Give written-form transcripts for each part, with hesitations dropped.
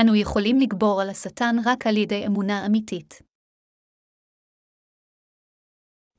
אנו יכולים לגבור על השטן רק על ידי אמונה אמיתית.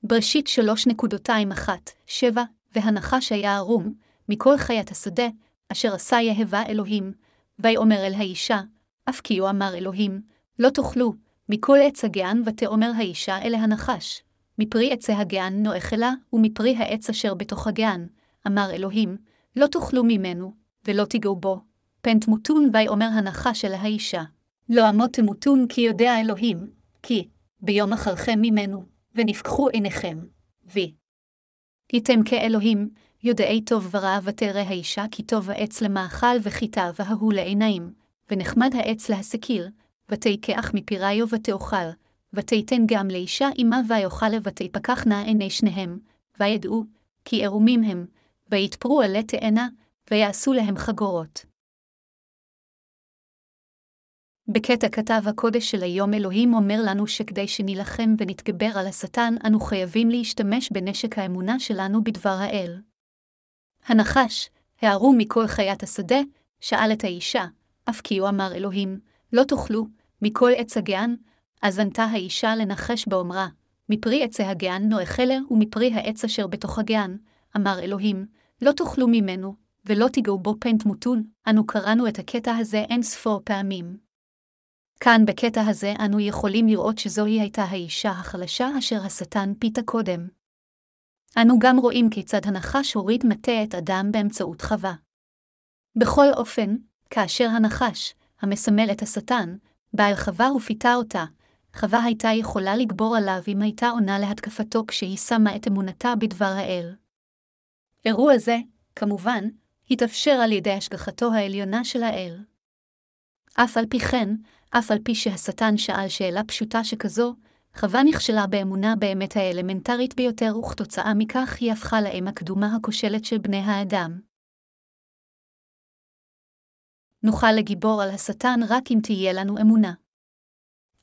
בראשית 3:1-7, והנחש היה ערום, מכל חיית השדה, אשר עשה יהבה אלוהים, ויאמר אל האישה, אף כי הוא אמר אלוהים, לא תאכלו, מכל עץ הגן ותאמר האישה אל הנחש, מפרי עץ הגן נאכלה, ומפרי העץ אשר בתוך הגן, אמר אלוהים, לא תאכלו ממנו, ולא תיגעו בו. פן תמותון ויאמר הנחש אל האישה, לא עמוד תמותון כי יודע אלוהים, כי ביום אחרכם ממנו, ונפקחו עיניכם, הייתם כאלוהים, יודעי טוב ורע ותרא האישה כי טוב העץ למאכל וחיטה והוא לעיניים, ונחמד העץ להשכיל, ותיקח מפיריו ותאכל, ותיתן גם לאישה עמה ויאכלה ותפקחנה עיני שניהם, וידעו, כי ערומים הם, ויתפרו עלי תאנה, ויעשו להם חגורות. בקטע כתב הקודש של היום אלוהים אומר לנו שכדי שנלחם ונתגבר על השטן, אנו חייבים להשתמש בנשק האמונה שלנו בדבר האל. הנחש, הערום מכל חיית השדה, שאל את האישה, אף כי הוא אמר אלוהים, לא תאכלו, מכל עץ הגן, אז ענתה האישה לנחש באומרה, מפרי עץ הגן נאכלה ומפרי העץ אשר בתוך הגן, אמר אלוהים, לא תאכלו ממנו, ולא תיגעו בו פן תמותון, אנו קראנו את הקטע הזה אין ספור פעמים. כאן בקטע הזה אנו יכולים לראות שזוהי הייתה האישה החלשה אשר השטן פיתה קודם. אנו גם רואים כיצד הנחש הוריד מתה את אדם באמצעות חווה. בכל אופן, כאשר הנחש, המסמל את השטן, בא אל חווה ופיתה אותה, חווה הייתה יכולה לגבור עליו אם הייתה עונה להתקפתו כשהיא שמה את אמונתה בדבר האל. אירוע זה, כמובן, התאפשר על ידי השגחתו העליונה של האל. אף על פי שהשטן שאל שאלה פשוטה שכזו, חווה נכשלה באמונה באמת האלמנטרית ביותר וכתוצאה מכך היא הפכה לאם הקדומה הכושלת של בני האדם. נוכל לגיבור על השטן רק אם תהיה לנו אמונה.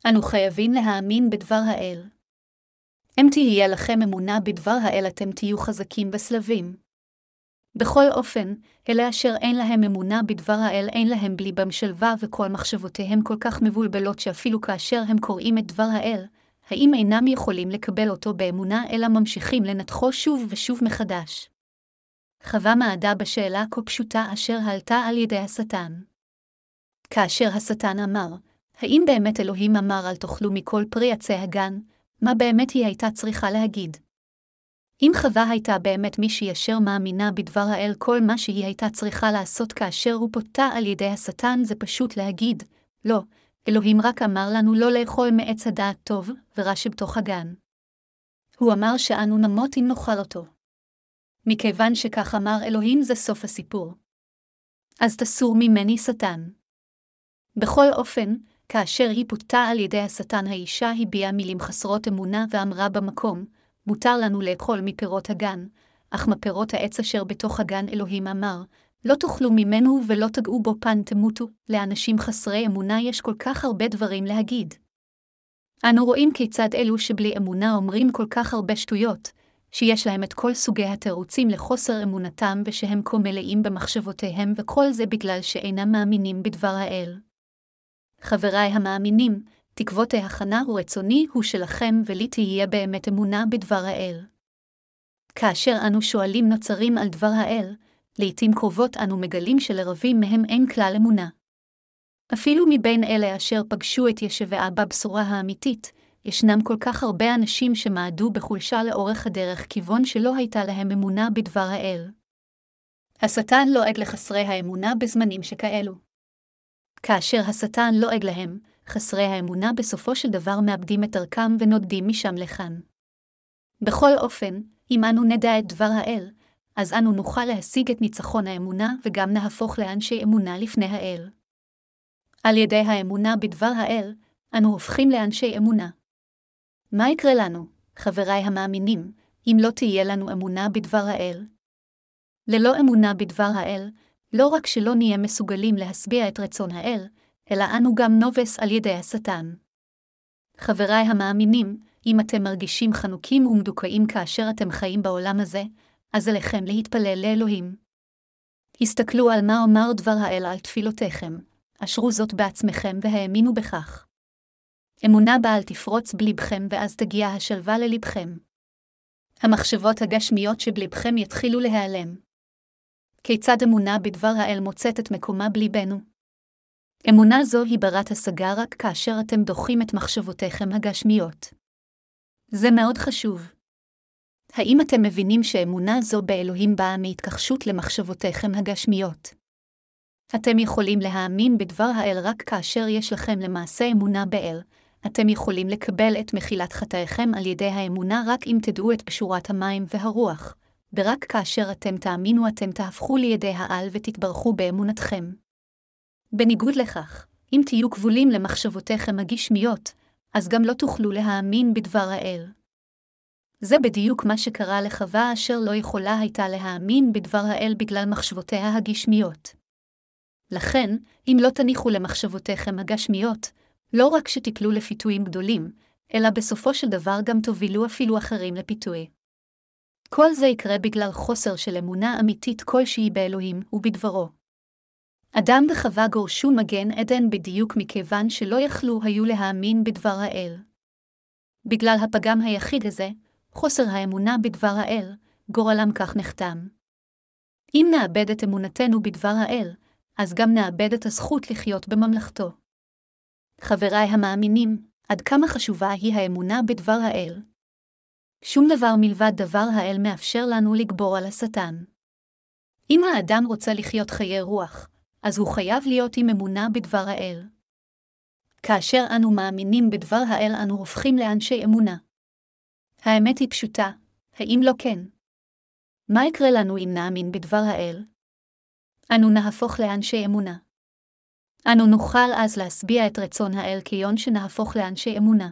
אנו חייבים להאמין בדבר האל. אם תהיה לכם אמונה בדבר האל אתם תהיו חזקים בסלבים. בכל אופן, אלה אשר אין להם אמונה בדבר האל אין להם בליבם שלווה וכל מחשבותיהם כל כך מבולבלות שאפילו כאשר הם קוראים את דבר האל, האם אינם יכולים לקבל אותו באמונה אלא ממשיכים לנתחו שוב ושוב מחדש. חווה מעדה בשאלה כה פשוטה אשר העלתה על ידי השטן. כאשר השטן אמר, האם באמת אלוהים אמר אל תאכלו מכל פרי עצי הגן, מה באמת היא הייתה צריכה להגיד? אם חווה הייתה באמת מישהי אשר מאמינה בדבר האל כל מה שהיא הייתה צריכה לעשות כאשר הוא פותה על ידי השטן זה פשוט להגיד, לא, אלוהים רק אמר לנו לא לאכול מעץ הדעת טוב ורע שבתוך הגן. הוא אמר שאנו נמות אם נאכל אותו. מכיוון שכך אמר אלוהים זה סוף הסיפור. אז תסור ממני שטן. בכל אופן, כאשר היא פותה על ידי השטן האישה הביעה מילים חסרות אמונה ואמרה במקום, מותר לנו לאכול מפירות הגן, אך מפירות העץ אשר בתוך הגן אלוהים אמר, לא תאכלו ממנו ולא תגעו בו פן תמותו, לאנשים חסרי אמונה יש כל כך הרבה דברים להגיד. אנו רואים כיצד אלו שבלי אמונה אומרים כל כך הרבה שטויות, שיש להם את כל סוגי התירוצים לחוסר אמונתם ושהם כה מלאים במחשבותיהם וכל זה בגלל שאינם מאמינים בדבר האל. חבריי המאמינים, תקוות ההכנה ורצוני הוא שלכם ולי תהיה באמת אמונה בדבר האל. כאשר אנו שואלים נוצרים על דבר האל, לעתים קרובות אנו מגלים שלרבים מהם אין כלל אמונה. אפילו מבין אלה אשר פגשו את ישבעה בבשורה האמיתית, ישנם כל כך הרבה אנשים שמעדו בחולשה לאורך הדרך כיוון שלא הייתה להם אמונה בדבר האל. השטן לועג לחסרי האמונה בזמנים שכאלו. כאשר השטן לועג להם, חסרי האמונה בסופו של דבר מאבדים את ערכם ונודדים משם לכאן. בכל אופן, אם אנו נדע את דבר האל, אז אנו נוכל להשיג את ניצחון האמונה וגם נהפוך לאנשי אמונה לפני האל. על ידי האמונה בדבר האל, אנו הופכים לאנשי אמונה. מה יקרה לנו, חבריי המאמינים, אם לא תהיה לנו אמונה בדבר האל? ללא אמונה בדבר האל, לא רק שלא נהיה מסוגלים להסביע את רצון האל, אלא אנו גם נובס על ידי השטן. חבריי המאמינים, אם אתם מרגישים חנוקים ומדוכאים כאשר אתם חיים בעולם הזה, אז עליכם להתפלל לאלוהים. הסתכלו על מה אומר דבר האל על תפילותיכם, אשרו זאת בעצמכם והאמינו בכך. אמונה בה אל תפרוץ בלבכם ואז תגיע השלווה ללבכם. המחשבות הגשמיות שבלבכם יתחילו להיעלם. כיצד אמונה בדבר האל מוצאת את מקומה בליבנו? אמונה זו היא ברת השגה רק כאשר אתם דוחים את מחשבותיכם הגשמיות. זה מאוד חשוב. האם אתם מבינים שאמונה זו באלוהים באה מהתכחשות למחשבותיכם הגשמיות? אתם יכולים להאמין בדבר האל רק כאשר יש לכם למעשה אמונה באל. אתם יכולים לקבל את מחילת חטאיכם על ידי האמונה רק אם תדעו את בשורת המים והרוח. ורק כאשר אתם תאמינו אתם תהפכו לידי העל ותתברכו באמונתכם. בניגוד לכך, אם תהיו כבולים למחשבותיכם הגשמיות, אז גם לא תוכלו להאמין בדבר האל. זה בדיוק מה שקרה לחווה אשר לא יכולה הייתה להאמין בדבר האל בגלל מחשבותיה הגשמיות. לכן, אם לא תניחו למחשבותיכם הגשמיות, לא רק שתיפלו לפיתויים גדולים, אלא בסופו של דבר גם תובילו אפילו אחרים לפיתוי. כל זה יקרה בגלל חוסר של אמונה אמיתית כלשהי באלוהים ובדברו. אדם וחווה גורשו מגן עדן בדיוק מכיוון שלא יכלו היו להאמין בדבר האל. בגלל הפגם היחיד הזה, חוסר האמונה בדבר האל, גורלם כך נחתם. אם נאבד את אמונתנו בדבר האל, אז גם נאבד את הזכות לחיות בממלכתו. חבריי המאמינים, עד כמה חשובה היא האמונה בדבר האל? שום דבר מלבד דבר האל מאפשר לנו לגבור על השטן. אם האדם רוצה לחיות חיי רוח, אז הוא חייב להיות עם אמונה בדבר האל. כאשר אנו מאמינים בדבר האל, אנו הופכים לאנשי אמונה. האמת היא פשוטה, האם לא כן? מה יקרה לנו אם נאמין בדבר האל? אנו נהפוך לאנשי אמונה. אנו נוכל אז להסביע את רצון האל כיון שנהפוך לאנשי אמונה.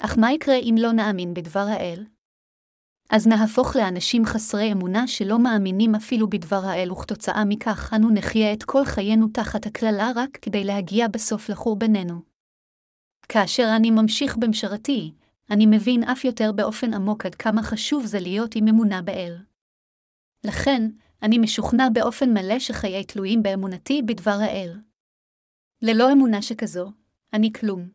אך מה יקרה אם לא נאמין בדבר האל? אז נהפוך לאנשים חסרי אמונה שלא מאמינים אפילו בדבר האל, וכתוצאה מכך אנו נחיה את כל חיינו תחת הכללה רק כדי להגיע בסוף לחורבננו. כאשר אני ממשיך במשרתי, אני מבין אף יותר באופן עמוק עד כמה חשוב זה להיות עם אמונה באל. לכן, אני משוכנע באופן מלא שחיי תלויים באמונתי בדבר האל. ללא אמונה שכזו, אני כלום.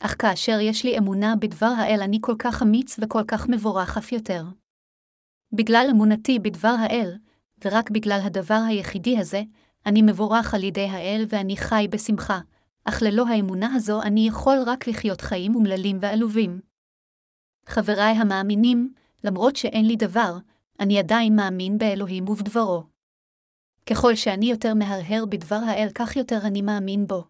אך כאשר יש לי אמונה בדבר האל, אני כל כך אמיץ וכל כך מבורך אף יותר. בגלל אמונתי בדבר האל, ורק בגלל הדבר היחידי הזה, אני מבורך על ידי האל ואני חי בשמחה, אך ללא האמונה הזו אני יכול רק לחיות חיים אומללים ועלובים. חבריי המאמינים, למרות שאין לי דבר, אני עדיין מאמין באלוהים ובדברו. ככל שאני יותר מהרהר בדבר האל, כך יותר אני מאמין בו.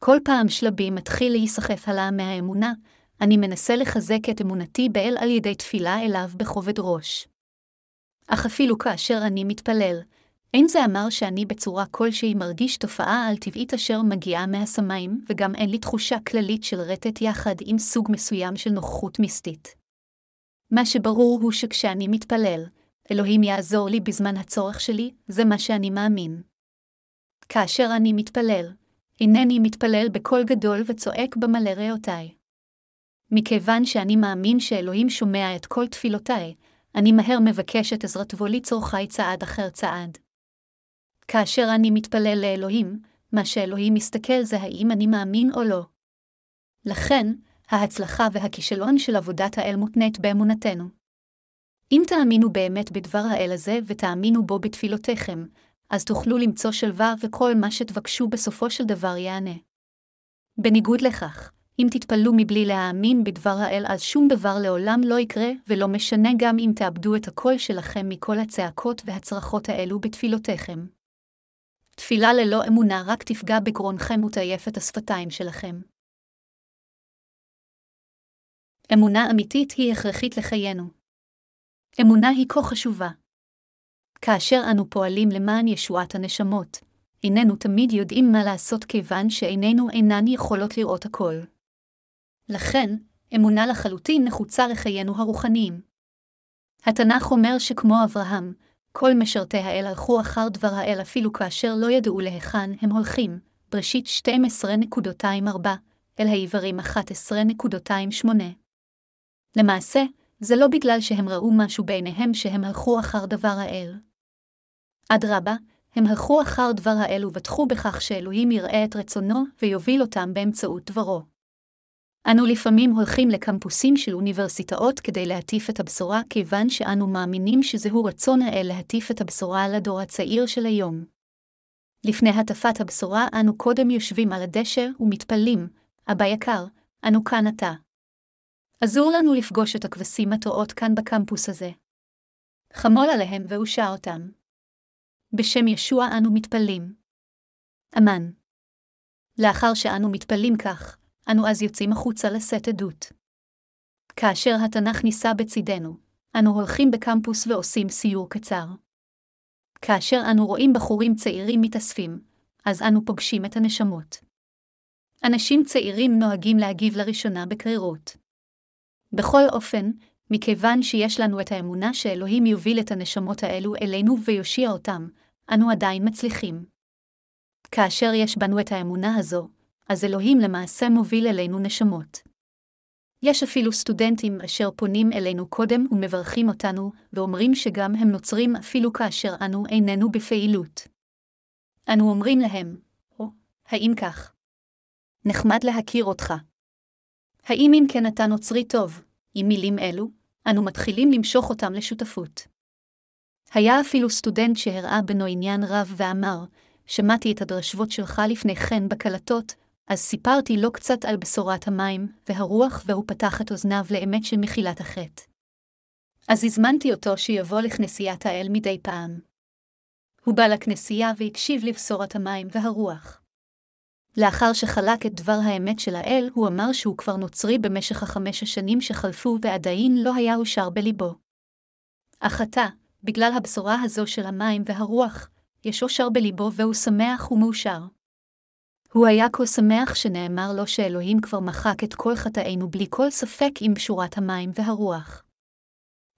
כל פעם שלבי מתחיל להיסחף עלה מהאמונה, אני מנסה לחזק את אמונתי באל על ידי תפילה אליו בכובד ראש. אך אפילו כאשר אני מתפלל, אין זה אמר שאני בצורה כלשהי מרגיש תופעה על טבעית אשר מגיעה מהסמיים, וגם אין לי תחושה כללית של רטט יחד עם סוג מסוים של נוכחות מיסטית. מה שברור הוא שכשאני מתפלל, אלוהים יעזור לי בזמן הצורך שלי, זה מה שאני מאמין. כאשר אני מתפלל, אינני מתפלל בקול גדול וצועק במלא ראותיי. מכיוון שאני מאמין שאלוהים שומע את כל תפילותיי, אני מהר מבקש את עזרתו לצורכי צעד אחר צעד. כאשר אני מתפלל לאלוהים, מה שאלוהים מסתכל זה האם אני מאמין או לא. לכן, ההצלחה והכישלון של עבודת האל מותנית באמונתנו. אם תאמינו באמת בדבר האל הזה ותאמינו בו בתפילותיכם, אז תוכלו למצוא שלווה וכל מה שתבקשו בסופו של דבר יענה. בניגוד לכך, אם תתפלו מבלי להאמין בדבר האל, אז שום דבר לעולם לא יקרה, ולא משנה גם אם תאבדו את הקול שלכם מכל הצעקות והצרחות האלו בתפילותיכם. תפילה ללא אמונה רק תפגע בגרונכם ותעייף את השפתיים שלכם. אמונה אמיתית היא הכרחית לחיינו. אמונה היא כה חשובה. כאשר אנו פועלים למען ישועת הנשמות, איננו תמיד יודעים מה לעשות כיוון שאיננו אינן יכולות לראות הכל. לכן, אמונה לחלוטין נחוצה לחיינו הרוחניים. התנ"ך אומר שכמו אברהם, כל משרתי האל הלכו אחר דבר האל אפילו כאשר לא ידעו להיכן הם הולכים, בראשית 12:24, אל העברים 11:8. למעשה, זה לא בגלל שהם ראו משהו בעיניהם שהם הלכו אחר דבר האל. אדרבה, הם הלכו אחר דבר האל ובטחו בכך שאלוהים יראה את רצונו ויוביל אותם באמצעות דברו. אנו לפעמים הולכים לקמפוסים של אוניברסיטאות כדי להטיף את הבשורה, כיוון שאנו מאמינים שזהו רצון האל להטיף את הבשורה על הדור הצעיר של היום. לפני הטפת הבשורה אנו קודם יושבים על הדשא ומתפללים, אבא יקר, אנו כאן אתה. עזור לנו לפגוש את הכבשים התועות כאן בקמפוס הזה. חמול עליהם והושע אותם. בשם ישוע אנו מתפללים. אמן. לאחר שאנו מתפללים כך, אנו אז יוצאים החוצה לשאת עדות. כאשר התנ"ך נישא בצדנו, אנו הולכים בקמפוס ועושים סיור קצר. כאשר אנו רואים בחורים צעירים מתאספים, אז אנו פוגשים את הנשמות. אנשים צעירים נוהגים להגיב לראשונה בקרירות. בכל אופן, מכיוון שיש לנו את האמונה שאלוהים יוביל את הנשמות האלו אלינו ויושיע אותם, אנו עדיין מצליחים. כאשר יש בנו את האמונה הזו, אז אלוהים למעשה מוביל אלינו נשמות. יש אפילו סטודנטים אשר פונים אלינו קודם ומברכים אותנו, ואומרים שגם הם נוצרים אפילו כאשר אנו איננו בפעילות. אנו אומרים להם, האם כך? נחמד להכיר אותך. האם אם כן אתה נוצרי טוב? עם מילים אלו, אנו מתחילים למשוך אותם לשותפות. היה אפילו סטודנט שהראה בנו עניין רב ואמר, שמעתי את הדרשבות שלך לפני כן בקלטות, אז סיפרתי לו קצת על בשורת המים והרוח והוא פתח את אוזניו לאמת של מחילת החטא. אז הזמנתי אותו שיבוא לכנסיית האל מדי פעם. הוא בא לכנסייה והקשיב לבשורת המים והרוח. לאחר שחלק את דבר האמת של האל, הוא אמר שהוא כבר נוצרי במשך 5 השנים שחלפו ועדיין לא היה אושר בליבו. אך אתה, בגלל הבשורה הזו של המים והרוח, יש אושר בליבו והוא שמח ומאושר. הוא היה כה שמח שנאמר לו שאלוהים כבר מחק את כל חטאינו בלי כל ספק עם בשורת המים והרוח.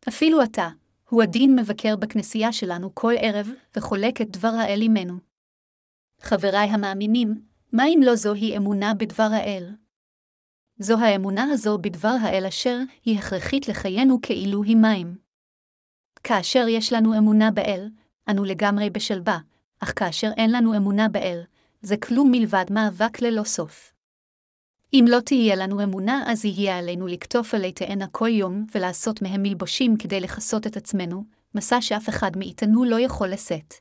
אפילו אתה, הוא עדין מבקר בכנסייה שלנו כל ערב וחולק את דבר האל עמנו. חבריי המאמינים, מה אם לא זוהי אמונה בדבר האל? זו האמונה הזו בדבר האל אשר היא הכרחית לחיינו כאילו היא מים. כאשר יש לנו אמונה באל, אנו לגמרי בשלווה, אך כאשר אין לנו אמונה באל, זה כלום מלבד מאבק ללא סוף. אם לא תהיה לנו אמונה, אז יהיה עלינו לקטוף עלי תאנה כל יום ולעשות מהם מלבושים כדי לחסות את עצמנו, מסע שאף אחד מאיתנו לא יכול לשאת.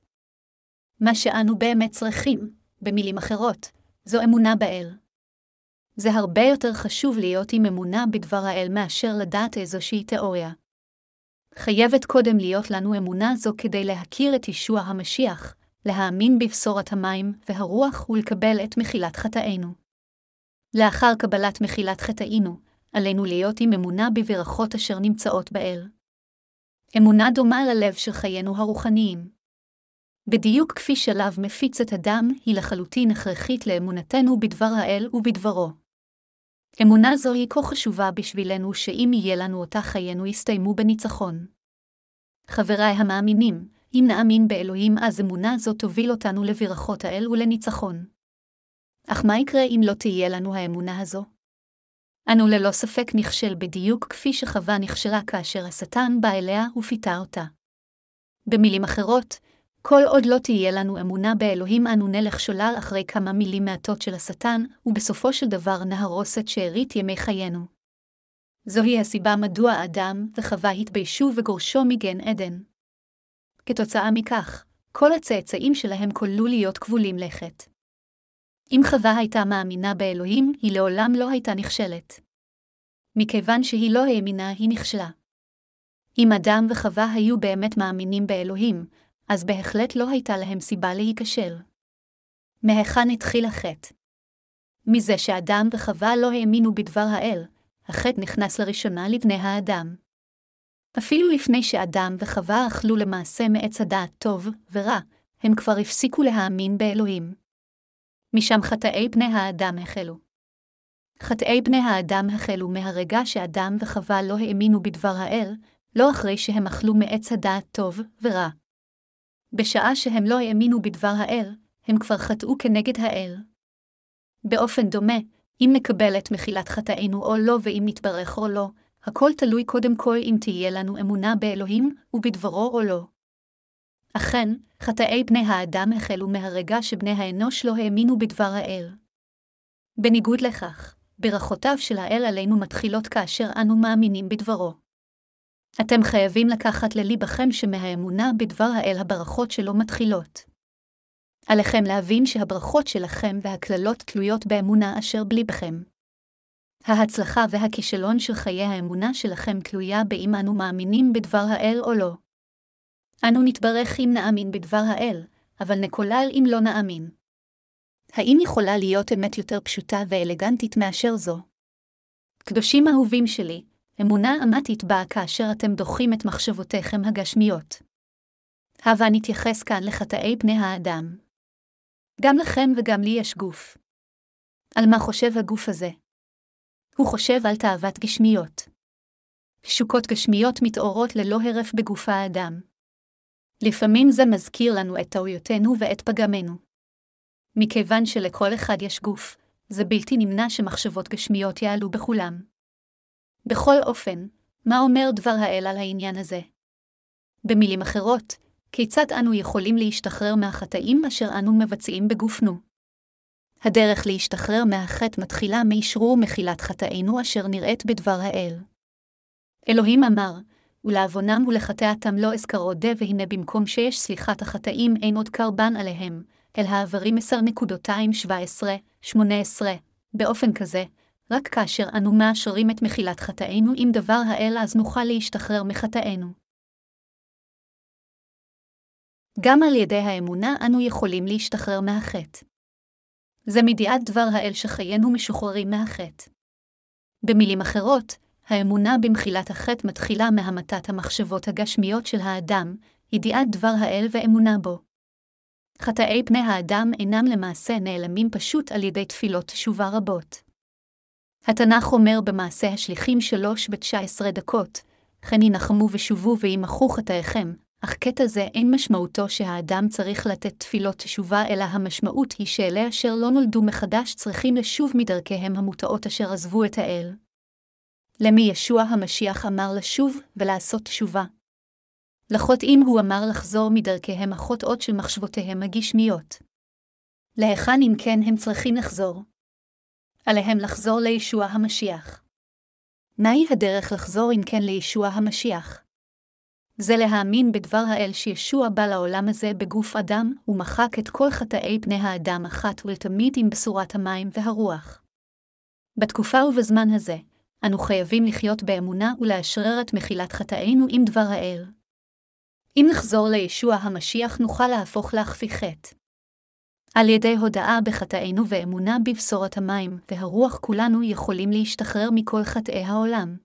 מה שאנו באמת צריכים, במילים אחרות, זו אמונה באל. זה הרבה יותר חשוב להיות עם אמונה בדבר האל מאשר לדעת איזושהי תיאוריה. חייבת קודם להיות לנו אמונה זו כדי להכיר את ישוע המשיח, להאמין בבשורת המים והרוח ולקבל את מחילת חטאינו. לאחר קבלת מחילת חטאינו, עלינו להיות עם אמונה בברכות אשר נמצאות באל. אמונה דומה ללב של חיינו הרוחניים. בדיוק כפי שלב מפיץ את הדם, היא לחלוטין הכרחית לאמונתנו בדבר האל ובדברו. אמונה זו היא כה חשובה בשבילנו שאם יהיה לנו אותה חיינו יסתיימו בניצחון. חבריי המאמינים, אם נאמין באלוהים אז אמונה זו תוביל אותנו לברכות האל ולניצחון. אך מה יקרה אם לא תהיה לנו האמונה הזו? אנו ללא ספק נכשל בדיוק כפי שחווה נכשלה כאשר השטן בא אליה ופיתה אותה. במילים אחרות, כל עוד לא תהיה לנו אמונה באלוהים אנו נלך שולל אחרי כמה מילים מעטות של השטן, ובסופו של דבר נהרוס את שארית ימי חיינו. זוהי הסיבה מדוע אדם וחווה התביישו וגורשו מגן עדן. כתוצאה מכך, כל הצאצאים שלהם כולו להיות כבולים לכת. אם חווה הייתה מאמינה באלוהים, היא לעולם לא הייתה נכשלת. מכיוון שהיא לא האמינה, היא נכשלה. אם אדם וחווה היו באמת מאמינים באלוהים, אז בהחלט לא הייתה להם סיבה להיכשל. מהיכן התחיל החטא? מזה שאדם וחווה לא האמינו בדבר האל, החטא נכנס לראשונה לבני האדם. אפילו לפני שאדם וחווה אכלו למעשה מעץ הדעת טוב ורע, הם כבר הפסיקו להאמין באלוהים. משם חטאי בני האדם החלו. חטאי בני האדם החלו מהרגע שאדם וחווה לא האמינו בדבר האל, לא אחרי שהם אכלו מעץ הדעת טוב ורע. בשעה שהם לא האמינו בדבר האל, הם כבר חטאו כנגד האל. באופן דומה, אם נקבל את מחילת חטאינו או לא ואם נתברך או לא, הכל תלוי קודם כל אם תהיה לנו אמונה באלוהים ובדברו או לא. אכן, חטאי בני האדם החלו מהרגע שבני האנוש לא האמינו בדבר האל. בניגוד לכך, ברכותיו של האל עלינו מתחילות כאשר אנו מאמינים בדברו. אתם חייבים לקחת לליבכם שמהאמונה בדבר האל הברכות שלו מתחילות. עליכם להבין שהברכות שלכם והקללות תלויות באמונה אשר בליבכם. ההצלחה והכישלון של חיי האמונה שלכם תלויה באם אנו מאמינים בדבר האל או לא. אנו נתברך אם נאמין בדבר האל, אבל נקולל אם לא נאמין. האם יכולה להיות אמת יותר פשוטה ואלגנטית מאשר זו? קדושים אהובים שלי, אמונה אמיתית באה כאשר אתם דוחים את מחשבותיכם הגשמיות. הבה נתייחס כאן לחטאי בני האדם. גם לכם וגם לי יש גוף. על מה חושב הגוף הזה? הוא חושב על תאוות גשמיות. תשוקות גשמיות מתעוררות ללא הרף בגוף האדם. לפעמים זה מזכיר לנו את טעויותינו ואת פגמנו. מכיוון שלכל אחד יש גוף, זה בלתי נמנע שמחשבות גשמיות יעלו בכולם. בכל אופן, מה אומר דבר האל על העניין הזה? במילים אחרות, כיצד אנו יכולים להשתחרר מהחטאים אשר אנו מבצעים בגופנו? הדרך להשתחרר מהחטא מתחילה מאישרור מחילת חטאינו אשר נראית בדבר האל. אלוהים אמר, ולעוונם ולחטאתם לא אזכר עוד, והנה במקום שיש סליחת החטאים אין עוד קרבן עליהם, אל העברים 10:17-18. באופן כזה, רק כאשר אנו מאשרים את מחילת חטאינו עם דבר האל אז נוכל להשתחרר מחטאינו. גם על ידי האמונה אנו יכולים להשתחרר מהחטא. זה מידיעת דבר האל שחיינו משוחררים מהחטא. במילים אחרות, האמונה במחילת החטא מתחילה מהמתת המחשבות הגשמיות של האדם, ידיעת דבר האל ואמונה בו. חטאי פני האדם אינם למעשה נעלמים פשוט על ידי תפילות תשובה רבות. התנ"ך אומר במעשה השליחים 3:19, "כן ינחמו ושובו וימחו חטאיכם", אך קטע זה אין משמעותו שהאדם צריך לתת תפילות תשובה, אלא המשמעות היא שאלה אשר לא נולדו מחדש צריכים לשוב מדרכיהם המוטעות אשר עזבו את האל. למי ישוע המשיח אמר לשוב ולעשות תשובה. לחוטאים הוא אמר לחזור מדרכיהם החוטאות של מחשבותיהם הגשמיות. להיכן אם כן הם צריכים לחזור? עליהם לחזור לישוע המשיח. מהי הדרך לחזור אם כן לישוע המשיח? זה להאמין בדבר האל שישוע בא לעולם הזה בגוף אדם ומחק את כל חטאי פני האדם אחת ולתמיד עם בשורת המים והרוח. בתקופה ובזמן הזה, אנו חייבים לחיות באמונה ולאשרר את מחילת חטאינו עם דבר האל. אם נחזור לישוע המשיח נוכל להפוך להכפי חטא. על ידי הודאה בחטאינו ואמונה בבשורת המים והרוח כולנו יכולים להשתחרר מכל חטאי העולם.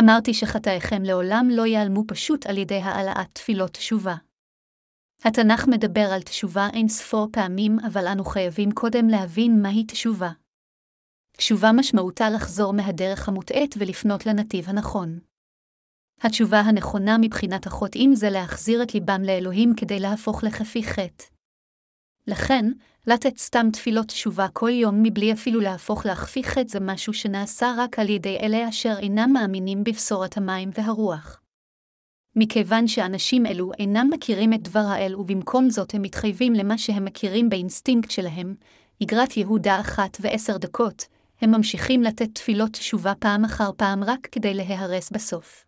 אמרתי שחטאיכם לעולם לא ייעלמו פשוט על ידי העלאת תפילות תשובה. התנ"ך מדבר על תשובה אין ספור פעמים, אבל אנו חייבים קודם להבין מהי תשובה. תשובה משמעותה לחזור מהדרך המוטעת ולפנות לנתיב הנכון. התשובה הנכונה מבחינת החוטאים זה להחזיר את ליבם לאלוהים כדי להפוך לחפי חטא. לכן, לתת סתם תפילות תשובה כל יום מבלי אפילו להפוך להחפי חטא זה משהו שנעשה רק על ידי אלה אשר אינם מאמינים בבשורת המים והרוח. מכיוון שאנשים אלו אינם מכירים את דבר האל ובמקום זאת הם מתחייבים למה שהם מכירים באינסטינקט שלהם, אגרת יהודה 1:10, הם ממשיכים לתת תפילות תשובה פעם אחר פעם רק כדי להיהרס בסוף.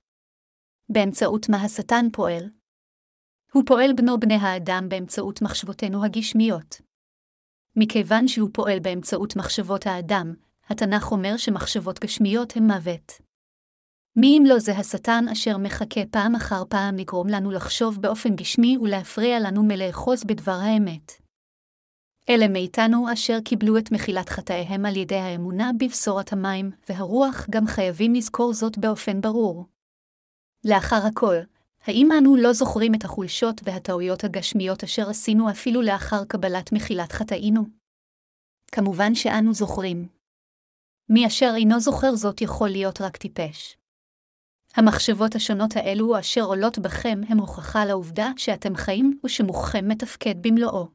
באמצעות מה השטן פועל? הוא פועל בני האדם באמצעות מחשבותינו הגשמיות. מכיוון שהוא פועל באמצעות מחשבות האדם, התנ"ך אומר שמחשבות גשמיות הן מוות. מי אם לא זה השטן אשר מחכה פעם אחר פעם לגרום לנו לחשוב באופן גשמי ולהפריע לנו מלאחוז בדבר האמת. אלה מאיתנו אשר קיבלו את מחילת חטאיהם על ידי האמונה בבשורת המים והרוח גם חייבים לזכור זאת באופן ברור. לאחר הכל, האם אנו לא זוכרים את החולשות והטעויות הגשמיות אשר עשינו אפילו לאחר קבלת מחילת חטאינו? כמובן שאנו זוכרים. מי אשר אינו זוכר זאת יכול להיות רק טיפש. המחשבות השונות האלו אשר עולות בכם הם הוכחה לעובדה שאתם חיים ושמוחכם מתפקד במלואו.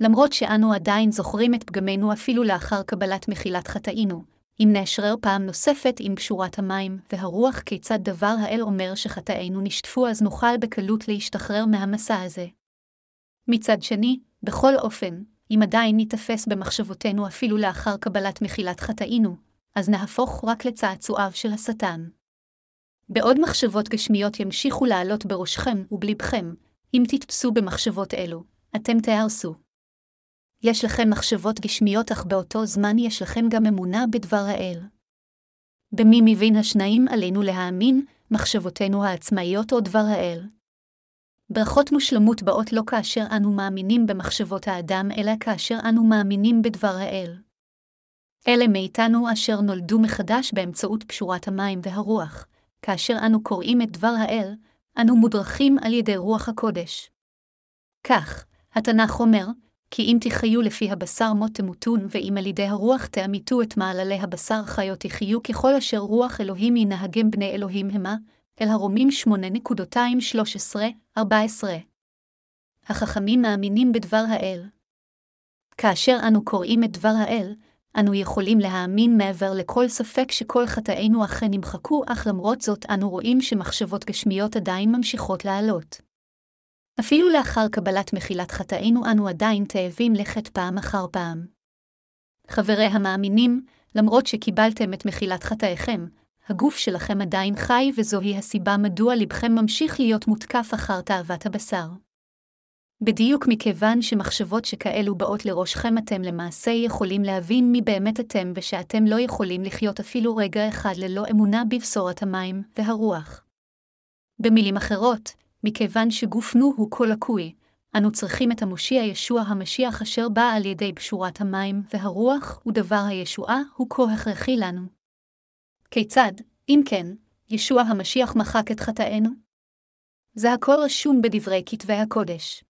למרות שאנו עדיין זוכרים את פגמנו אפילו לאחר קבלת מחילת חטאינו, אם נאשרר פעם נוספת עם בשורת המים והרוח כיצד דבר האל אומר שחטאינו נשטפו, אז נוכל בקלות להשתחרר מהמסע הזה. מצד שני, בכל אופן, אם עדיין ניתפס במחשבותינו אפילו לאחר קבלת מחילת חטאינו, אז נהפוך רק לצעצועיו של השטן. בעוד מחשבות גשמיות ימשיכו לעלות בראשכם ובלבכם, אם תתפסו במחשבות אלו, אתם תהרסו. יש לכם מחשבות גשמיות, אך באותו זמן יש לכם גם אמונה בדבר האל. במי מבין השניים עלינו להאמין, מחשבותינו העצמאיות או דבר האל? ברכות מושלמות באות לא כאשר אנו מאמינים במחשבות האדם, אלא כאשר אנו מאמינים בדבר האל. אלה מאיתנו אשר נולדו מחדש באמצעות פשורת המים והרוח. כאשר אנו קוראים את דבר האל, אנו מודרכים על ידי רוח הקודש. כך, התנ"ך אומר, כי אם תחיו לפי הבשר מות תמותון, ואם על ידי הרוח תאמיתו את מעללי הבשר חיות תחיו, ככל אשר רוח אלוהים ינהגם בני אלוהים המה, אל הרומים 8:13-14. החכמים מאמינים בדבר האל. כאשר אנו קוראים את דבר האל, אנו יכולים להאמין מעבר לכל ספק שכל חטאינו אכן נמחקו, אך למרות זאת אנו רואים שמחשבות גשמיות עדיין ממשיכות לעלות. אפילו לאחר קבלת מחילת חטאינו אנו עדיין תאבים לחטא פעם אחר פעם. חברי המאמינים, למרות שקיבלתם את מחילת חטאיכם, הגוף שלכם עדיין חי, וזוהי הסיבה מדוע לבכם ממשיך להיות מותקף אחר תאוות הבשר. בדיוק מכיוון שמחשבות שכאלו באות לראשכם, אתם למעשה יכולים להבין מי באמת אתם, ושאתם לא יכולים לחיות אפילו רגע אחד ללא אמונה בבשורת המים והרוח. במילים אחרות, מכיוון שגופנו הוא כל לקוי, אנו צריכים את המושיע ישוע המשיח אשר בא על ידי בשורת המים והרוח, ודבר הישועה הוא כה הכרחי לנו. כיצד, אם כן, ישוע המשיח מחק את חטאינו? זה הכל רשום בדברי כתבי הקודש.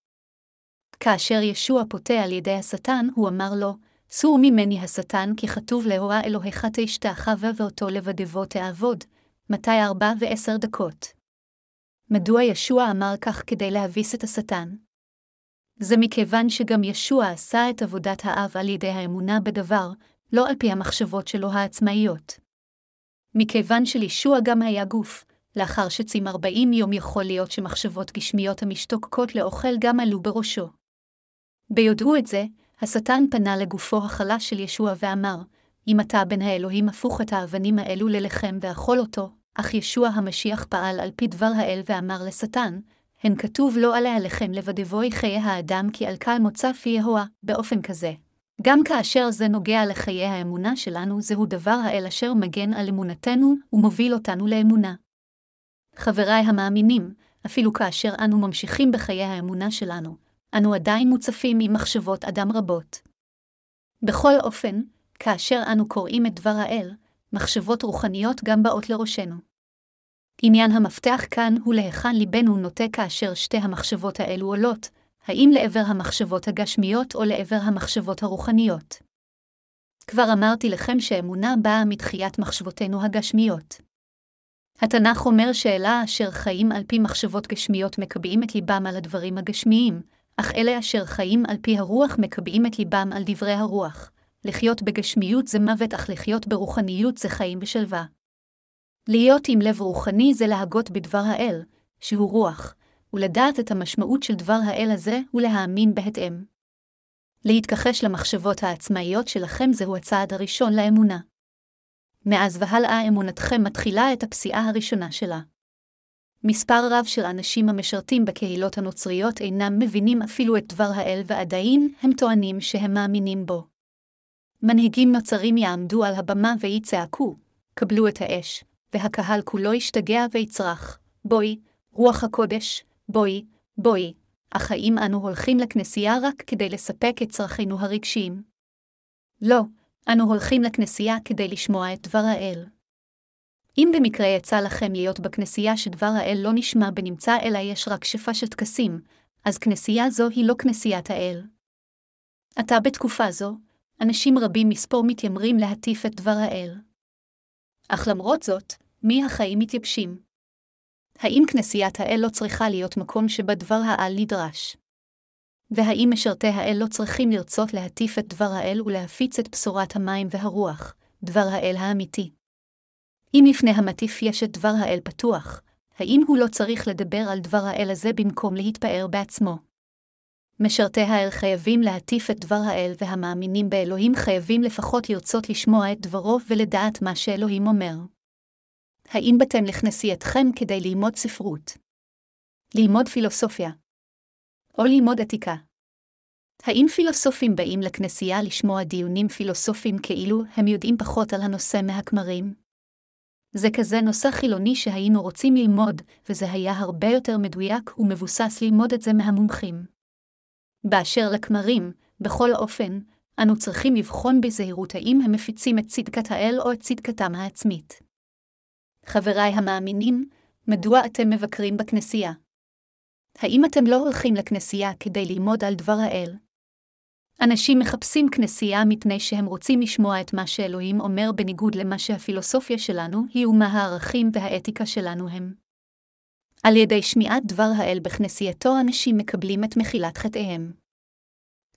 כאשר ישוע פוטה על ידי השטן, הוא אמר לו, סור ממני השטן, כי כתוב להורא אלוהיך תשתה חווה ואותו לבדבו תעבוד, מתי 4:10. מדוע ישוע אמר כך כדי להביס את השטן? זה מכיוון שגם ישוע עשה את עבודת האב על ידי האמונה בדבר, לא על פי המחשבות שלו העצמאיות. מכיוון שלישוע גם היה גוף, לאחר שצים 40 יום יכול להיות שמחשבות גשמיות המשתוקקות לאוכל גם עלו בראשו. ביודעו את זה, השטן פנה לגופו החלש של ישוע ואמר, אם אתה בן האלוהים הפוך את האבנים האלו ללחם ואכול אותו, אך ישוע המשיח פעל על פי דבר האל ואמר לשטן, הן כתוב לא עליה לכם לבדבו יחיה האדם כי על קל מוצא פי יהוה, באופן כזה. גם כאשר זה נוגע לחיי האמונה שלנו, זהו דבר האל אשר מגן על אמונתנו ומוביל אותנו לאמונה. חבריי המאמינים, אפילו כאשר אנו ממשיכים בחיי האמונה שלנו, אנו עדיין מוצפים עם מחשבות אדם רבות. בכל אופן, כאשר אנו קוראים את דבר האל, מחשבות רוחניות גם באות לראשנו. עניין המפתח כאן הוא להיכן ליבנו נוטה כאשר שתי המחשבות האלו עולות, האם לעבר המחשבות הגשמיות או לעבר המחשבות הרוחניות. כבר אמרתי לכם שאמונה באה מתחיית מחשבותינו הגשמיות. התנ"ך אומר שאלה אשר חיים על פי מחשבות גשמיות מקבעים את ליבם על הדברים הגשמיים, אך אלה אשר חיים על פי הרוח מקבעים את ליבם על דברי הרוח. לחיות בגשמיות זה מוות, אך לחיות ברוחניות זה חיים בשלווה. להיות עם לב רוחני זה להגות בדבר האל, שהוא רוח, ולדעת את המשמעות של דבר האל הזה ולהאמין בהתאם. להתכחש למחשבות העצמאיות שלכם זהו הצעד הראשון לאמונה. מאז והלאה אמונתכם מתחילה את הפסיעה הראשונה שלה. מספר רב של אנשים המשרתים בקהילות הנוצריות אינם מבינים אפילו את דבר האל ועדיין הם טוענים שהם מאמינים בו. מנהיגים נוצרים יעמדו על הבמה ויצעקו, קבלו את האש, והקהל כולו ישתגע ויצרח, בואי, רוח הקודש, בואי, בואי, אך האם אנו הולכים לכנסייה רק כדי לספק את צרכינו הרגשיים? לא, אנו הולכים לכנסייה כדי לשמוע את דבר האל. אם במקרה יצא לכם להיות בכנסייה שדבר האל לא נשמע בנמצא אלא יש רק שפה של טקסים, אז כנסייה זו היא לא כנסיית האל. עתה בתקופה זו, אנשים רבים מספור מתיימרים להטיף את דבר האל. אך למרות זאת, מי החיים מתייבשים? האם כנסיית האל לא צריכה להיות מקום שבדבר האל נדרש? והאם משרתי האל לא צריכים לרצות להטיף את דבר האל ולהפיץ את בשורת המים והרוח, דבר האל האמיתי. אם לפני המטיף יש את דבר האל פתוח, האם הוא לא צריך לדבר על דבר האל הזה במקום להתפאר בעצמו? משרתי האל חייבים להטיף את דבר האל, והמאמינים באלוהים חייבים לפחות לרצות לשמוע את דברו ולדעת מה שאלוהים אומר. האם באתם לכנסייתכם כדי ללמוד ספרות? ללמוד פילוסופיה? או ללמוד עתיקה? האם פילוסופים באים לכנסייה לשמוע דיונים פילוסופיים כאילו הם יודעים פחות על הנושא מהכמרים? זה כזה נושא חילוני שהיינו רוצים ללמוד, וזה היה הרבה יותר מדויק ומבוסס ללמוד את זה מהמומחים. באשר לכמרים, בכל אופן, אנו צריכים לבחון בזהירות האם הם מפיצים את צדקת האל או את צדקתם העצמית. חבריי המאמינים, מדוע אתם מבקרים בכנסייה? האם אתם לא הולכים לכנסייה כדי ללמוד על דבר האל? אנשים מחפשים כנסייה מפני שהם רוצים לשמוע את מה שאלוהים אומר בניגוד למה שהפילוסופיה שלנו היא ומה הערכים והאתיקה שלנו הם. על ידי שמיעת דבר האל בכנסייתו אנשים מקבלים את מחילת חטאיהם.